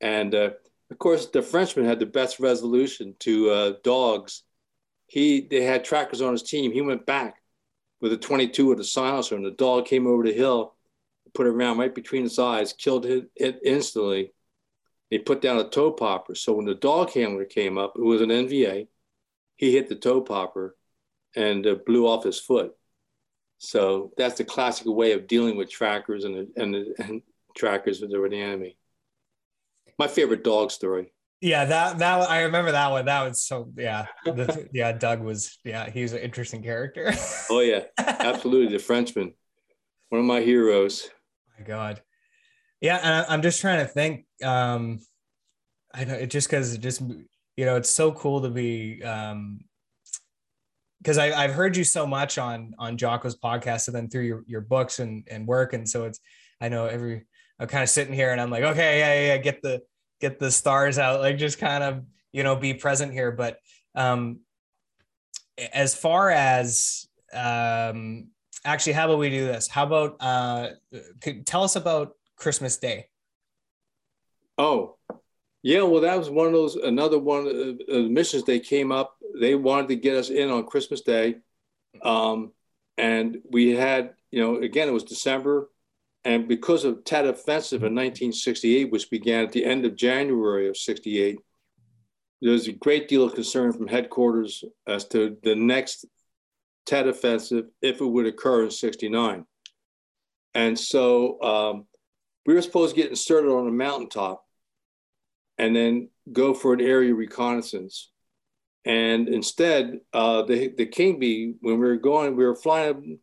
And uh, of course, the Frenchman had the best resolution to uh, dogs. He they had trackers on his team. He went back with a twenty-two with a silencer, and the dog came over the hill, put it around right between his eyes, killed it, it instantly. He put down a toe popper. So when the dog handler came up, it was an N V A. He hit the toe popper and uh, blew off his foot. So that's the classic way of dealing with trackers and and, and trackers that were the enemy. My favorite dog story. Yeah, that that I remember that one. That was so yeah, the, yeah. Doug was yeah, he was an interesting character. Oh yeah, absolutely, the Frenchman, one of my heroes. My God, yeah. And I'm just trying to think. Um, I know it just because it just you know it's so cool to be. Um, Because I've heard you so much on on Jocko's podcast, and then through your, your books and, and work, and so it's I know every I'm kind of sitting here and I'm like, okay, yeah, yeah, get the get the stars out, like just kind of you know be present here. But um, as far as um, actually, how about we do this? How about uh, could, tell us about Christmas Day? Oh. Yeah, well, that was one of those, another one of the missions. They came up, they wanted to get us in on Christmas Day. Um, and we had, you know, again, it was December. And because of Tet Offensive in nineteen sixty-eight, which began at the end of January of sixty-eight, there was a great deal of concern from headquarters as to the next Tet Offensive, if it would occur in sixty-nine. And so um, we were supposed to get inserted on a mountaintop and then go for an area reconnaissance. And instead, uh, the, the King Bee, when we were going, we were flying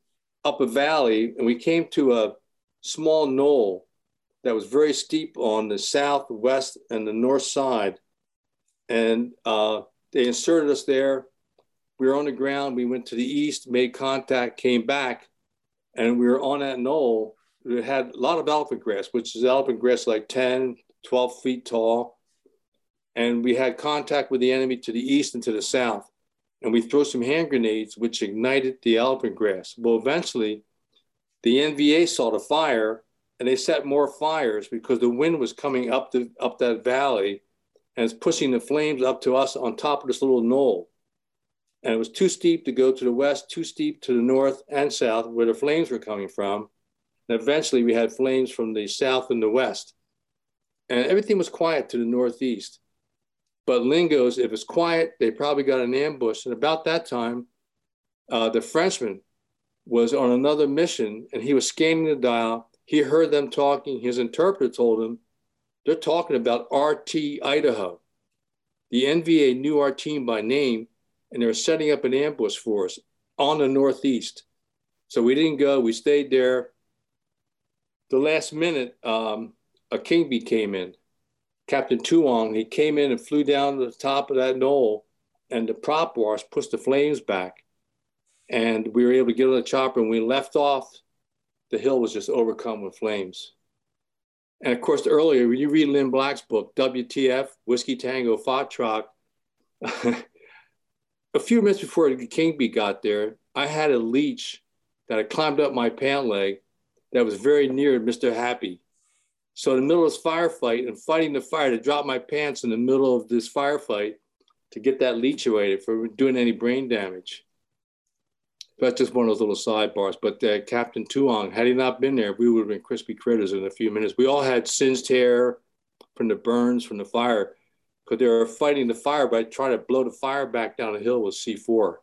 up a valley, and we came to a small knoll that was very steep on the southwest and the north side. And uh, they inserted us there. We were on the ground. We went to the east, made contact, came back, and we were on that knoll. It had a lot of elephant grass, which is elephant grass like ten, twelve feet tall. And we had contact with the enemy to the east and to the south. And we threw some hand grenades, which ignited the elephant grass. Well, eventually, the N V A saw the fire, and they set more fires because the wind was coming up, the, up that valley, and it's pushing the flames up to us on top of this little knoll. And it was too steep to go to the west, too steep to the north and south, where the flames were coming from. And eventually, we had flames from the south and the west. And everything was quiet to the northeast. But Lynn goes, if it's quiet, they probably got an ambush. And about that time, uh, the Frenchman was on another mission, and he was scanning the dial. He heard them talking. His interpreter told him, they're talking about R T Idaho. The N V A knew our team by name, and they were setting up an ambush for us on the northeast. So we didn't go. We stayed there. The last minute, um, a King Bee came in. Captain Tuong, he came in and flew down to the top of that knoll, and the prop wash pushed the flames back. And we were able to get on the chopper, and we left off. The hill was just overcome with flames. And of course, earlier, when you read Lynn Black's book, W T F, Whiskey Tango Foxtrot, a few minutes before King Bee got there, I had a leech that had climbed up my pant leg that was very near Mister Happy. So in the middle of this firefight and fighting the fire, to drop my pants in the middle of this firefight to get that leech away for doing any brain damage. That's just one of those little sidebars. But uh, Captain Tuong, had he not been there, we would have been crispy critters in a few minutes. We all had singed hair from the burns, from the fire, because they were fighting the fire by trying to blow the fire back down the hill with C four.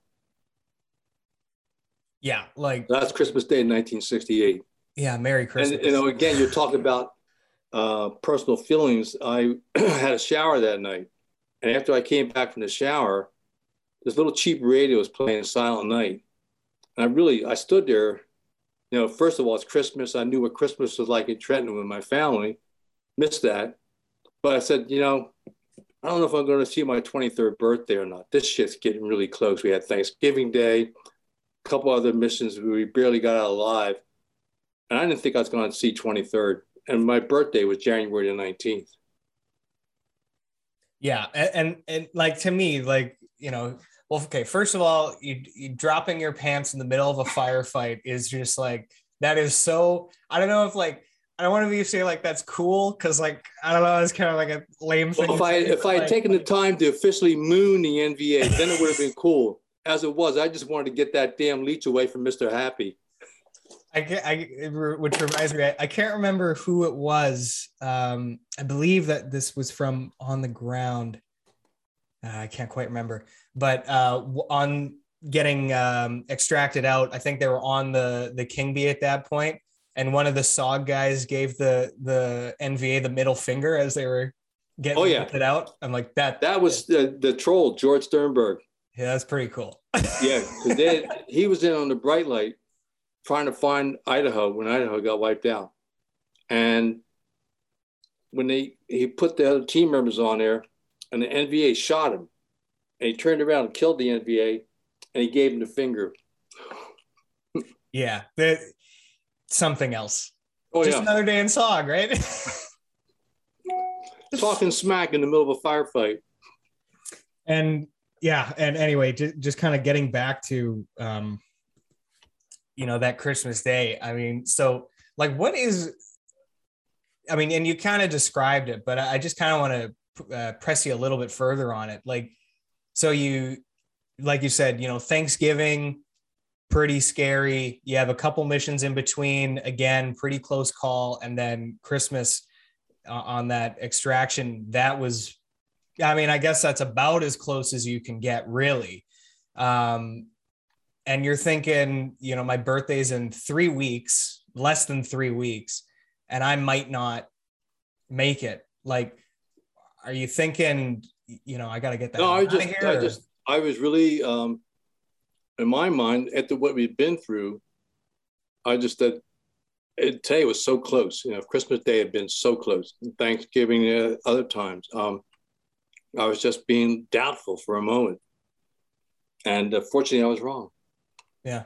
Yeah, like... That's Christmas Day in nineteen sixty-eight. Yeah, Merry Christmas. And, you know, again, you're talking about uh, personal feelings. I had a shower that night. And after I came back from the shower, this little cheap radio was playing Silent Night. And I really, I stood there, you know, first of all, it's Christmas. I knew what Christmas was like in Trenton with my family. Missed that. But I said, you know, I don't know if I'm going to see my twenty-third birthday or not. This shit's getting really close. We had Thanksgiving Day, a couple other missions. We barely got out alive. And I didn't think I was going to see twenty-third. And my birthday was January the nineteenth. Yeah. And, and, and like, to me, like, you know, well, okay, first of all, you, you dropping your pants in the middle of a firefight is just like, that is so, I don't know if like, I don't want to say like that's cool, because like, I don't know, it's kind of like a lame thing. Well, if I, if I had like, taken the time to officially moon the N V A, then it would have been cool. As it was, I just wanted to get that damn leech away from Mister Happy. I, I, which reminds me, I, I can't remember who it was. Um, I believe that this was from On the Ground. Uh, I can't quite remember, but uh, on getting um, extracted out, I think they were on the, the King Bee at that point, and one of the S O G guys gave the the N V A the middle finger as they were getting oh, yeah. it out. I'm like, that. That was the, the troll, George Sternberg. Yeah, that's pretty cool. Yeah, because they, he was in on the bright light trying to find Idaho when Idaho got wiped out. And when they he put the other team members on there, and the N V A shot him, and he turned around and killed the N V A, and he gave him the finger. Yeah, something else. Oh, Just yeah. another day in S O G, right? Talking smack in the middle of a firefight. And yeah, and anyway, just, just kind of getting back to, um, you know, that Christmas Day. I mean, so like, what is, I mean, and you kind of described it, but I just kind of want to Uh, press you a little bit further on it. Like, so you, like you said, you know, Thanksgiving, pretty scary. You have a couple missions in between, again, pretty close call. And then Christmas uh, on that extraction, that was, I mean, I guess that's about as close as you can get, really. Um, and you're thinking, you know, my birthday's in three weeks, less than three weeks, and I might not make it. Like, are you thinking, you know, I got to get that no, I just, I just, I was really, um, in my mind, after what we'd been through, I just said, today was so close. You know, Christmas Day had been so close. Thanksgiving, uh, other times. Um, I was just being doubtful for a moment. And uh, fortunately, I was wrong. Yeah.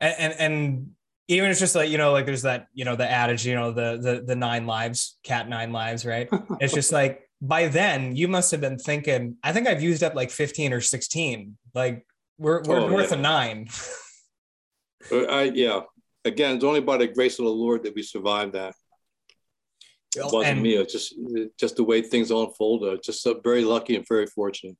And, and, and even it's just like, you know, like there's that, you know, the adage, you know, the the the nine lives, cat nine lives, right? It's just like, by then you must have been thinking, I think I've used up like fifteen or sixteen. Like we're we're oh, worth yeah. a nine. I, yeah. Again, it's only by the grace of the Lord that we survived that. It wasn't and, me. It's just just the way things unfolded. Just so very lucky and very fortunate.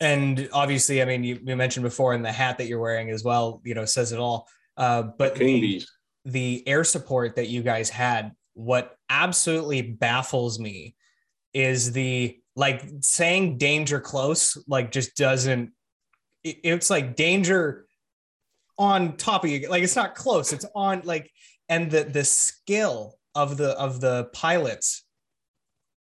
And obviously, I mean, you, you mentioned before, and the hat that you're wearing as well, you know, says it all. Uh, but the, the air support that you guys had, what absolutely baffles me is the like saying danger close, like just doesn't, it, it's like danger on top of you. Like, it's not close. It's on, like, and the, the skill of the, of the pilots.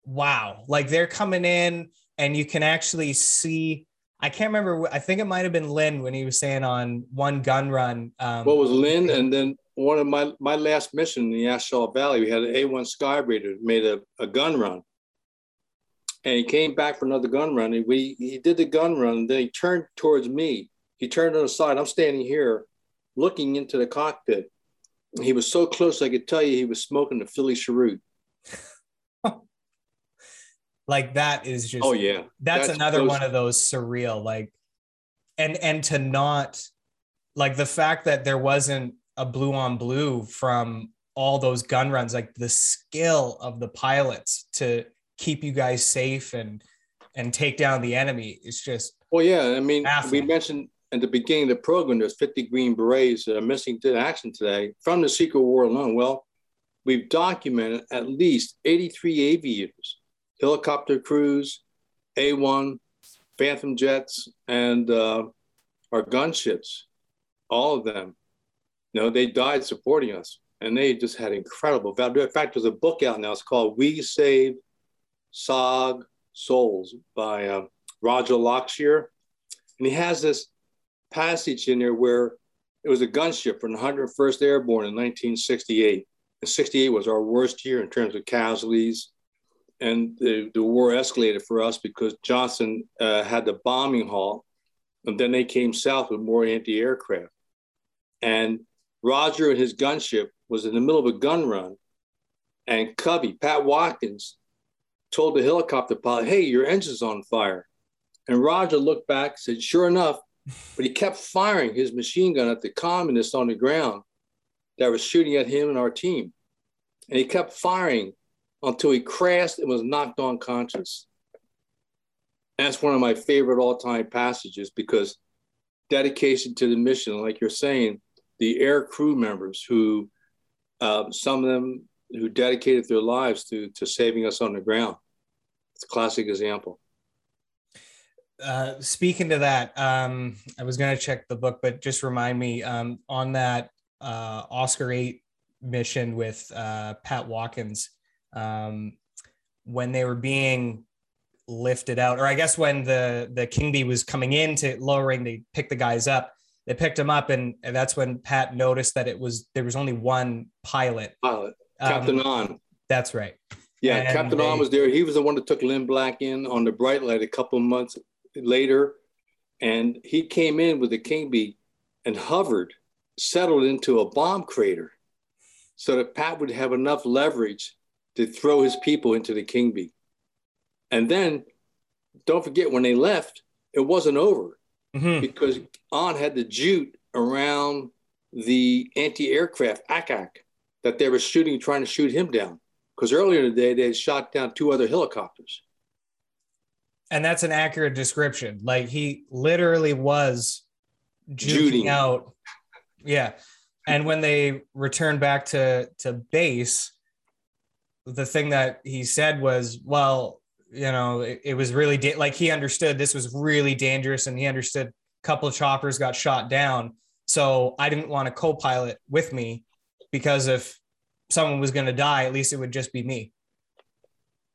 Wow. Like, they're coming in and you can actually see, I can't remember. I think it might've been Lynn when he was saying on one gun run. Um, what was Lynn? And then one of my, my last mission in the Ashau Valley, we had an A one Skyraider made a, a gun run. And he came back for another gun run, and we he did the gun run, and then he turned towards me. He turned on the side. I'm standing here looking into the cockpit. He was so close, I could tell you he was smoking the Philly Cheroot. Like, that is just, oh yeah. That's, that's another those... one of those surreal, like, and and to not, like, the fact that there wasn't a blue on blue from all those gun runs, like the skill of the pilots to keep you guys safe and and take down the enemy. It's just, well, yeah, I mean, baffling. We mentioned at the beginning of the program, there's fifty Green Berets that are missing to action today from the Secret War alone. Well, we've documented at least eighty-three aviators, helicopter crews, A one, Phantom jets, and uh, our gunships, all of them. You know, they died supporting us, and they just had incredible value. In fact, there's a book out now. It's called We Saved Sog Souls by uh, Roger Lockshear. And he has this passage in there where it was a gunship from the one hundred first Airborne in nineteen sixty-eight. And sixty-eight was our worst year in terms of casualties. And the, the war escalated for us because Johnson uh, had the bombing halt. And then they came south with more anti-aircraft. And Roger and his gunship was in the middle of a gun run. And Covey, Pat Watkins, told the helicopter pilot, hey, your engine's on fire. And Roger looked back and said, sure enough, but he kept firing his machine gun at the communists on the ground that was shooting at him and our team. And he kept firing until he crashed and was knocked unconscious. And that's one of my favorite all-time passages, because dedication to the mission, like you're saying, the air crew members who, uh, some of them, who dedicated their lives to to saving us on the ground. It's a classic example. Uh, speaking to that, um, I was going to check the book, but just remind me um, on that uh, Oscar eight mission with uh, Pat Watkins, um, when they were being lifted out, or I guess when the, the King Bee was coming in to lowering, they picked the guys up. They picked him up, and, and that's when Pat noticed that it was there was only one pilot. Pilot. Captain um, On. That's right. Yeah, and Captain they, On was there. He was the one that took Lynn Black in on the bright light a couple of months later. And he came in with the King Bee and hovered, settled into a bomb crater so that Pat would have enough leverage to throw his people into the King Bee. And then, don't forget, when they left, it wasn't over mm-hmm. because On had the jute around the anti-aircraft A C A C. That they were shooting, trying to shoot him down. Because earlier in the day, they had shot down two other helicopters. And that's an accurate description. Like, he literally was shooting out. Yeah. And when they returned back to, to base, the thing that he said was, well, you know, it, it was really, da- like he understood this was really dangerous, and he understood a couple of choppers got shot down. So I didn't want a co-pilot with me, because if someone was going to die, at least it would just be me.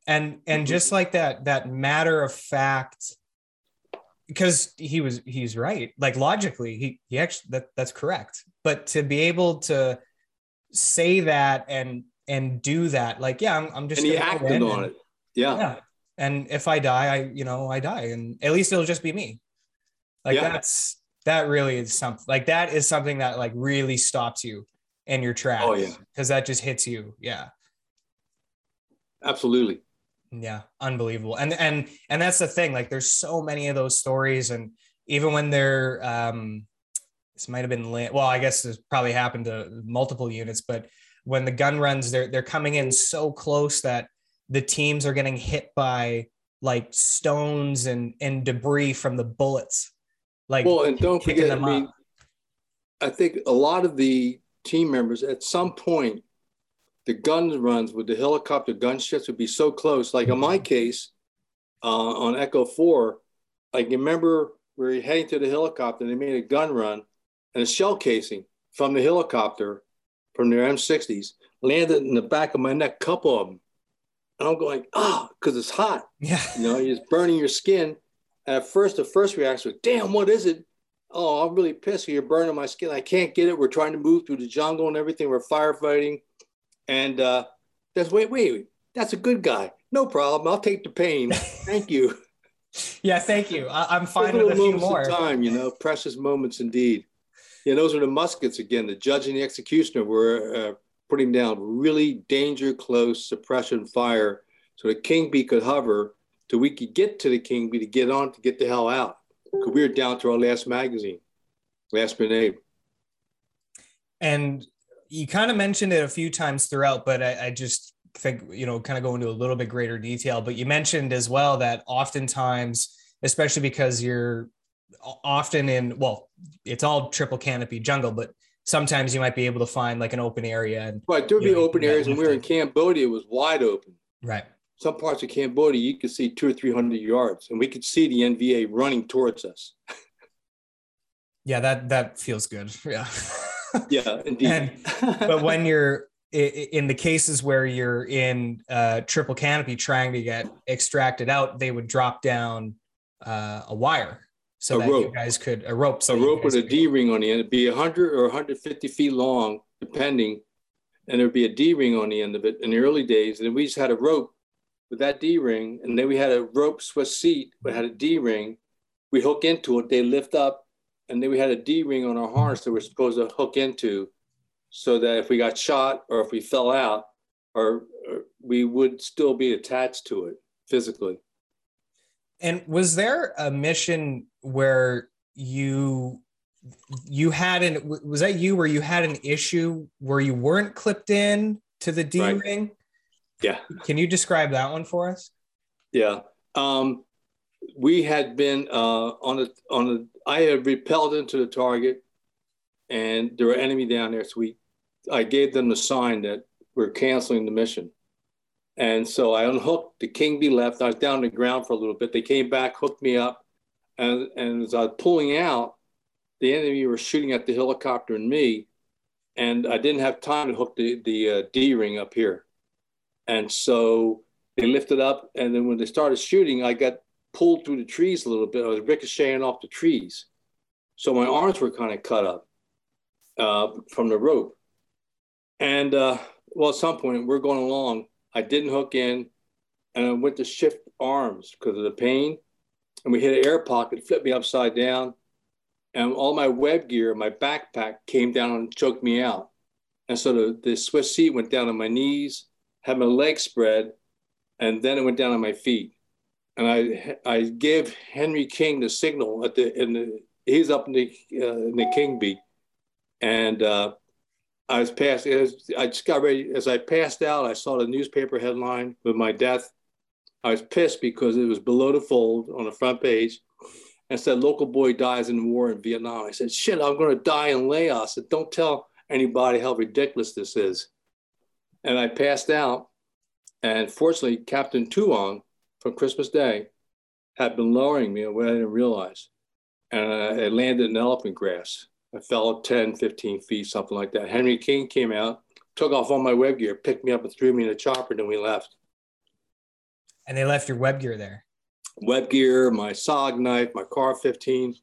And and mm-hmm. just like that, that matter of fact, because he was he's right. Like, logically, he he actually that that's correct. But to be able to say that and and do that, like, yeah, I'm, I'm just and he acted on and, it. Yeah. yeah. And if I die, I you know I die, and at least it'll just be me. Like yeah. that's that really is something. Like, that is something that, like, really stops you in your tracks. Oh yeah, because that just hits you. Yeah, absolutely. Yeah, unbelievable. And and and that's the thing. Like, there's so many of those stories, and even when they're, um, this might have been well, I guess this probably happened to multiple units, but when the gun runs, they're they're coming in so close that the teams are getting hit by, like, stones and and debris from the bullets. Like, well, and don't forget, I mean, I think a lot of the team members, at some point, the gun runs with the helicopter gunships would be so close. Like, in my case, uh, on Echo four, I can remember we were heading to the helicopter and they made a gun run and a shell casing from the helicopter, from their M sixties, landed in the back of my neck, couple of them. And I'm going, ah, oh, because it's hot. Yeah. You know, it's burning your skin. And at first, the first reaction was, damn, what is it? Oh, I'm really pissed. You're burning my skin. I can't get it. We're trying to move through the jungle and everything. We're firefighting. And uh, that's, wait, wait, wait, that's a good guy. No problem. I'll take the pain. Thank you. Yeah, thank you. I- I'm fine with a few more. Time, you know, precious moments indeed. Yeah, those are the muskets again. The judge and the executioner were uh, putting down really danger close suppression fire so the king bee could hover till we could get to the king bee to get on to get the hell out. Because we were down to our last magazine, last grenade. And you kind of mentioned it a few times throughout, but I, I just think, you know, kind of go into a little bit greater detail. But you mentioned as well that oftentimes, especially because you're often in, well, it's all triple canopy jungle, but sometimes you might be able to find like an open area. And, right, there'd be know, open areas. When we were in Cambodia, it was wide open. Right. Some parts of Cambodia, you could see two or three hundred yards, and we could see the N V A running towards us. Yeah, that that feels good. Yeah. Yeah, indeed. And, but when you're in the cases where you're in uh, triple canopy trying to get extracted out, they would drop down uh, a wire. So a that rope. You guys could, a rope. So a rope with a D-ring on the end. It'd be one hundred or one hundred fifty feet long, depending. And there'd be a D-ring on the end of it in the early days. And then we just had a rope with that D-ring. And then we had a rope Swiss seat, but had a D-ring. We hook into it, they lift up. And then we had a D-ring on our harness that we're supposed to hook into so that if we got shot or if we fell out, or, or we would still be attached to it physically. And was there a mission where you you had an was that you where you had an issue where you weren't clipped in to the D right. ring? Yeah. Can you describe that one for us? Yeah. Um, we had been uh, on a on a I had rappelled into the target, and there were enemy down there. So we I gave them the sign that we're canceling the mission. And so I unhooked, the king bee left, I was down on the ground for a little bit. They came back, hooked me up. And, and as I was pulling out, the enemy were shooting at the helicopter and me. And I didn't have time to hook the, the uh, D-ring up here. And so they lifted up. And then when they started shooting, I got pulled through the trees a little bit. I was ricocheting off the trees. So my arms were kind of cut up uh, from the rope. And uh, well, at some point we're going along. I didn't hook in, and I went to shift arms because of the pain. And we hit an air pocket, flipped me upside down. And all my web gear, my backpack came down and choked me out. And so the, the Swiss seat went down on my knees, had my legs spread, and then it went down on my feet. And I I gave Henry King the signal at the, in the he's up in the, uh, in the King Bee. And, uh, I was passed, I just got ready, as I passed out, I saw the newspaper headline with my death. I was pissed because it was below the fold on the front page and said, local boy dies in war in Vietnam. I said, shit, I'm going to die in Laos. And don't tell anybody how ridiculous this is. And I passed out. And fortunately, Captain Tuong from Christmas Day had been lowering me when I didn't realize. And I landed in elephant grass. I fell ten, fifteen feet, something like that. Henry King came out, took off all my web gear, picked me up and threw me in a chopper, and then we left. And they left your web gear there? Web gear, my SOG knife, my car fifteen.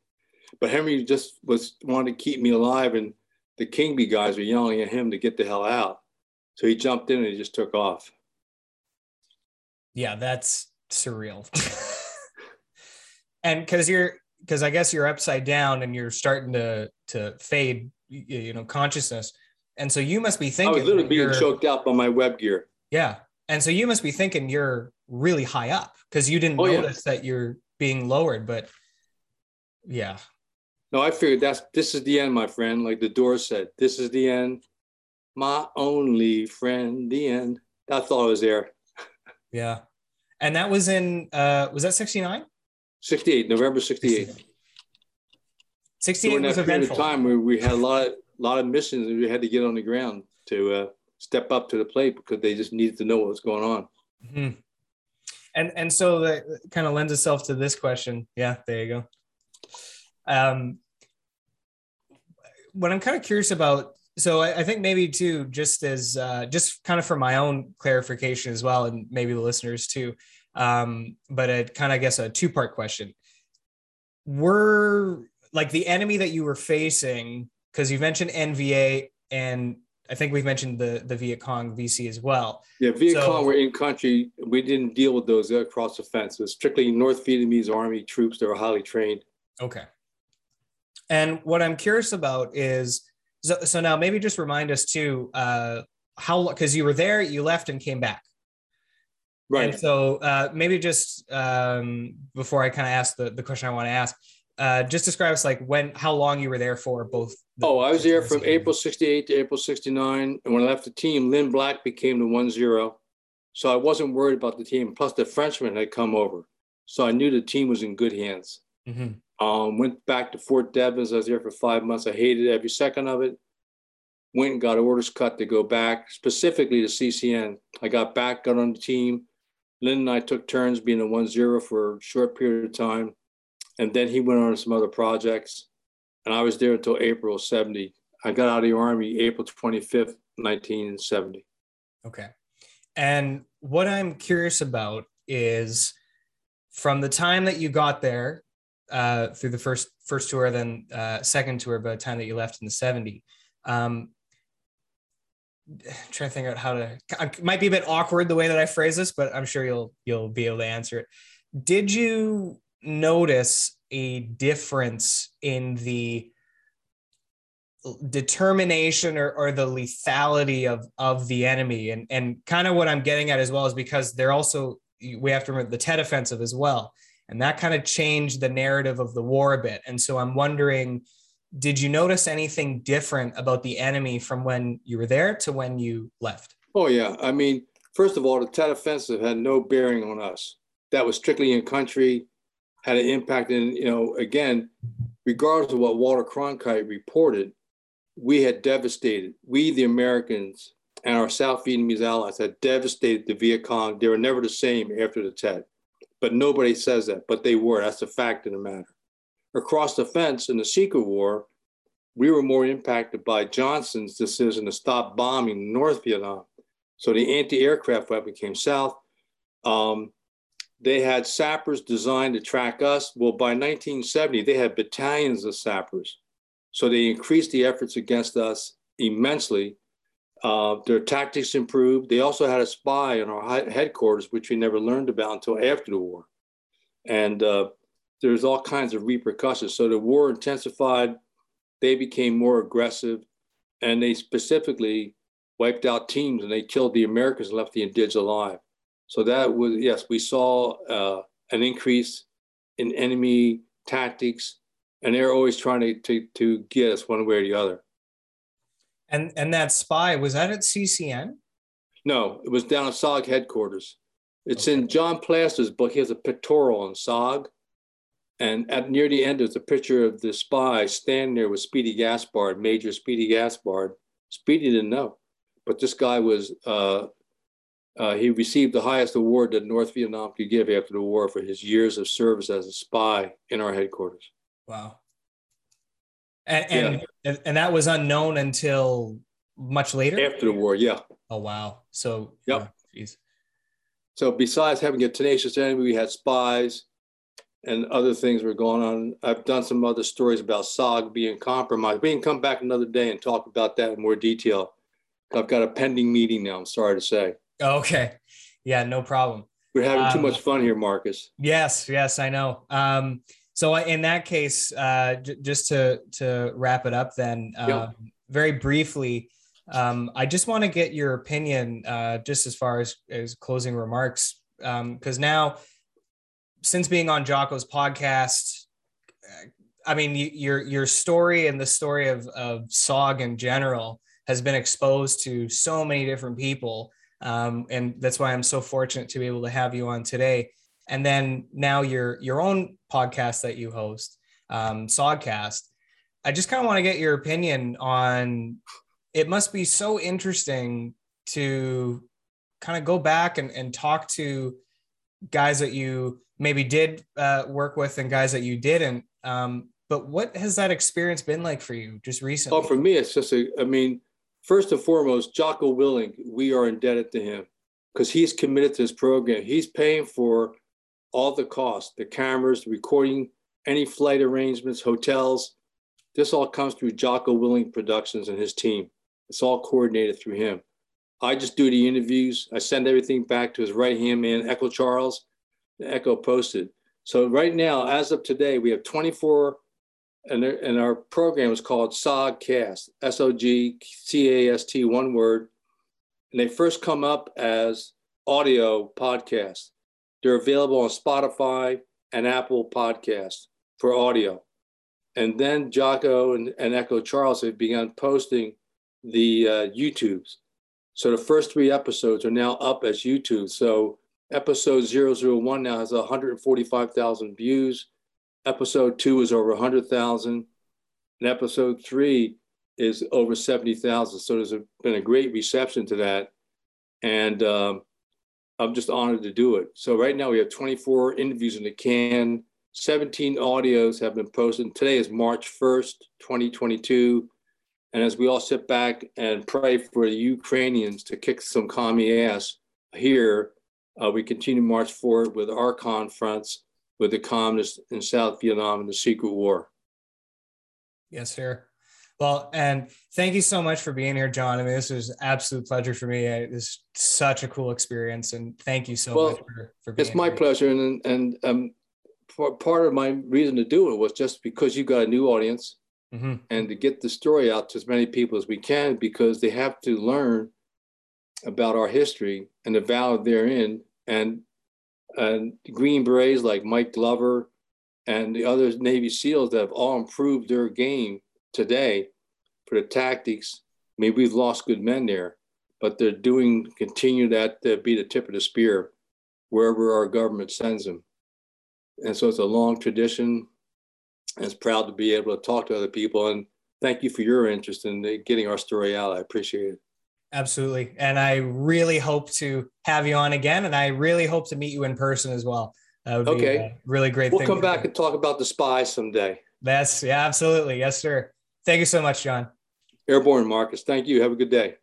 But Henry just was wanted to keep me alive, and the King Bee guys were yelling at him to get the hell out. So he jumped in and he just took off. Yeah, that's surreal. And because you're... because I guess you're upside down and you're starting to, to fade, you know, consciousness. And so you must be thinking. I was literally being choked out by my web gear. Yeah. And so you must be thinking you're really high up because you didn't oh, notice yeah. that you're being lowered, but yeah. No, I figured that's, this is the end, my friend. Like the Doors said, this is the end, my only friend, the end. I thought I was there. Yeah. And that was in, uh, was that sixty-nine? sixty-eight, November sixty-eight. sixty-eight was eventful. During that period of time, we, we had a lot, of, lot of missions that we had to get on the ground to uh, step up to the plate because they just needed to know what was going on. Mm-hmm. And and so that kind of lends itself to this question. Yeah, there you go. Um, what I'm kind of curious about, so I, I think maybe too, just as uh, just kind of for my own clarification as well, and maybe the listeners too, um, but it kind of, I guess, a two-part question. Were, like, the enemy that you were facing, because you mentioned N V A, and I think we've mentioned the, the Viet Cong V C as well. Yeah, Viet so, Cong were in country. We didn't deal with those across the fence. It was strictly North Vietnamese Army troops that were highly trained. Okay. And what I'm curious about is, so, so now maybe just remind us too, uh, how, because you were there, you left and came back. Right. And so uh, maybe just um, before I kind of ask the, the question I want to ask, uh, just describe us like when, how long you were there for both. The oh, I was there from April sixty-eight to April sixty-nine. And when I left the team, Lynn Black became the one zero. So I wasn't worried about the team. Plus the Frenchman had come over. So I knew the team was in good hands. Mm-hmm. Um, went back to Fort Devens. I was there for five months. I hated every second of it. Went and got orders cut to go back, specifically to C C N. I got back, got on the team. Lynn and I took turns being a one zero for a short period of time. And then he went on to some other projects. And I was there until April seventy. I got out of the Army April twenty-fifth, nineteen seventy. Okay. And what I'm curious about is from the time that you got there, Uh, through the first first tour, then uh, second tour, by the time that you left in the seventy. Um, trying to figure out how to, it might be a bit awkward the way that I phrase this, but I'm sure you'll you'll be able to answer it. Did you notice a difference in the determination or, or the lethality of, of the enemy? And, and kind of what I'm getting at as well is because they're also, we have to remember the Tet Offensive as well. And that kind of changed the narrative of the war a bit. And so I'm wondering, did you notice anything different about the enemy from when you were there to when you left? Oh, yeah. I mean, first of all, the Tet Offensive had no bearing on us. That was strictly in country, had an impact. And, you know, again, regardless of what Walter Cronkite reported, we had devastated, we, the Americans, and our South Vietnamese allies had devastated the Viet Cong. They were never the same after the Tet. But nobody says that, but they were. That's a fact of the matter. Across the fence in the Secret War, we were more impacted by Johnson's decision to stop bombing North Vietnam. So the anti-aircraft weapon came south. Um, they had sappers designed to track us. Well, by nineteen seventy, they had battalions of sappers. So they increased the efforts against us immensely. Uh, their tactics improved. They also had a spy in our headquarters, which we never learned about until after the war. And uh, there's all kinds of repercussions. So the war intensified. They became more aggressive. And they specifically wiped out teams, and they killed the Americans and left the indigenous alive. So that was, yes, we saw uh, an increase in enemy tactics. And they're always trying to, to, to get us one way or the other. And and that spy, was that at C C N? No, it was down at S O G headquarters. It's okay. In John Plaster's book. He has a pictorial on S O G. And at near the end, there's a picture of the spy standing there with Speedy Gaspard, Major Speedy Gaspard. Speedy didn't know. But this guy was, uh, uh, he received the highest award that North Vietnam could give after the war for his years of service as a spy in our headquarters. Wow. And and, yeah. and that was unknown until much later? After the war, yeah. Oh, wow. So, yep. Oh, so besides having a tenacious enemy, we had spies and other things were going on. I've done some other stories about S O G being compromised. We can come back another day and talk about that in more detail. I've got a pending meeting now, I'm sorry to say. Okay. Yeah, no problem. We're having um, too much fun here, Marcus. Yes, yes, I know. Um So in that case, uh, j- just to, to wrap it up then, um, yep. very briefly, um, I just want to get your opinion uh, just as far as, as closing remarks, because um, now, since being on Jocko's podcast, I mean, y- your your story and the story of, of S O G in general has been exposed to so many different people, um, and that's why I'm so fortunate to be able to have you on today. And then now your your own podcast that you host, um, Sogcast. I just kind of want to get your opinion on. It must be so interesting to kind of go back and, and talk to guys that you maybe did uh, work with and guys that you didn't. Um, but what has that experience been like for you just recently? Oh, for me, it's just, a, I mean, first and foremost, Jocko Willing, we are indebted to him because he's committed to this program. He's paying for all the costs, the cameras, the recording, any flight arrangements, hotels. This all comes through Jocko Willing Productions and his team. It's all coordinated through him. I just do the interviews. I send everything back to his right-hand man, Echo Charles. The Echo posted. So right now, as of today, we have twenty-four, and, and our program is called Sogcast, S O G C A S T, one word. And they first come up as audio podcasts. They're available on Spotify and Apple Podcasts for audio. And then Jocko and, and Echo Charles have begun posting the uh, YouTubes. So the first three episodes are now up as YouTube. So episode zero zero one now has one hundred forty-five thousand views. Episode two is over one hundred thousand. And episode three is over seventy thousand. So there's a, been a great reception to that. And um, I'm just honored to do it. So right now we have twenty-four interviews in the can. seventeen audios have been posted. Today is March first, twenty twenty-two. And as we all sit back and pray for the Ukrainians to kick some commie ass here, uh, we continue to march forward with our confronts with the communists in South Vietnam and the secret war. Yes, sir. Well, and thank you so much for being here, John. I mean, this was an absolute pleasure for me. It was such a cool experience. And thank you so well, much for, for being here. It's my here. pleasure. And, and um, part of my reason to do it was just because you got a new audience. Mm-hmm. And to get the story out to as many people as we can, because they have to learn about our history and the value therein. And, and Green Berets like Mike Glover and the other Navy SEALs that have all improved their game today for the tactics. I mean, we've lost good men there, but they're doing, continue that to be the tip of the spear wherever our government sends them. And so it's a long tradition. I was proud to be able to talk to other people, and thank you for your interest in getting our story out. I appreciate it. Absolutely. And I really hope to have you on again. And I really hope to meet you in person as well. That would okay. be a really great we'll thing. We'll come back do. and talk about the spies someday. That's yeah, absolutely. Yes, sir. Thank you so much, John. Airborne, Marcus. Thank you. Have a good day.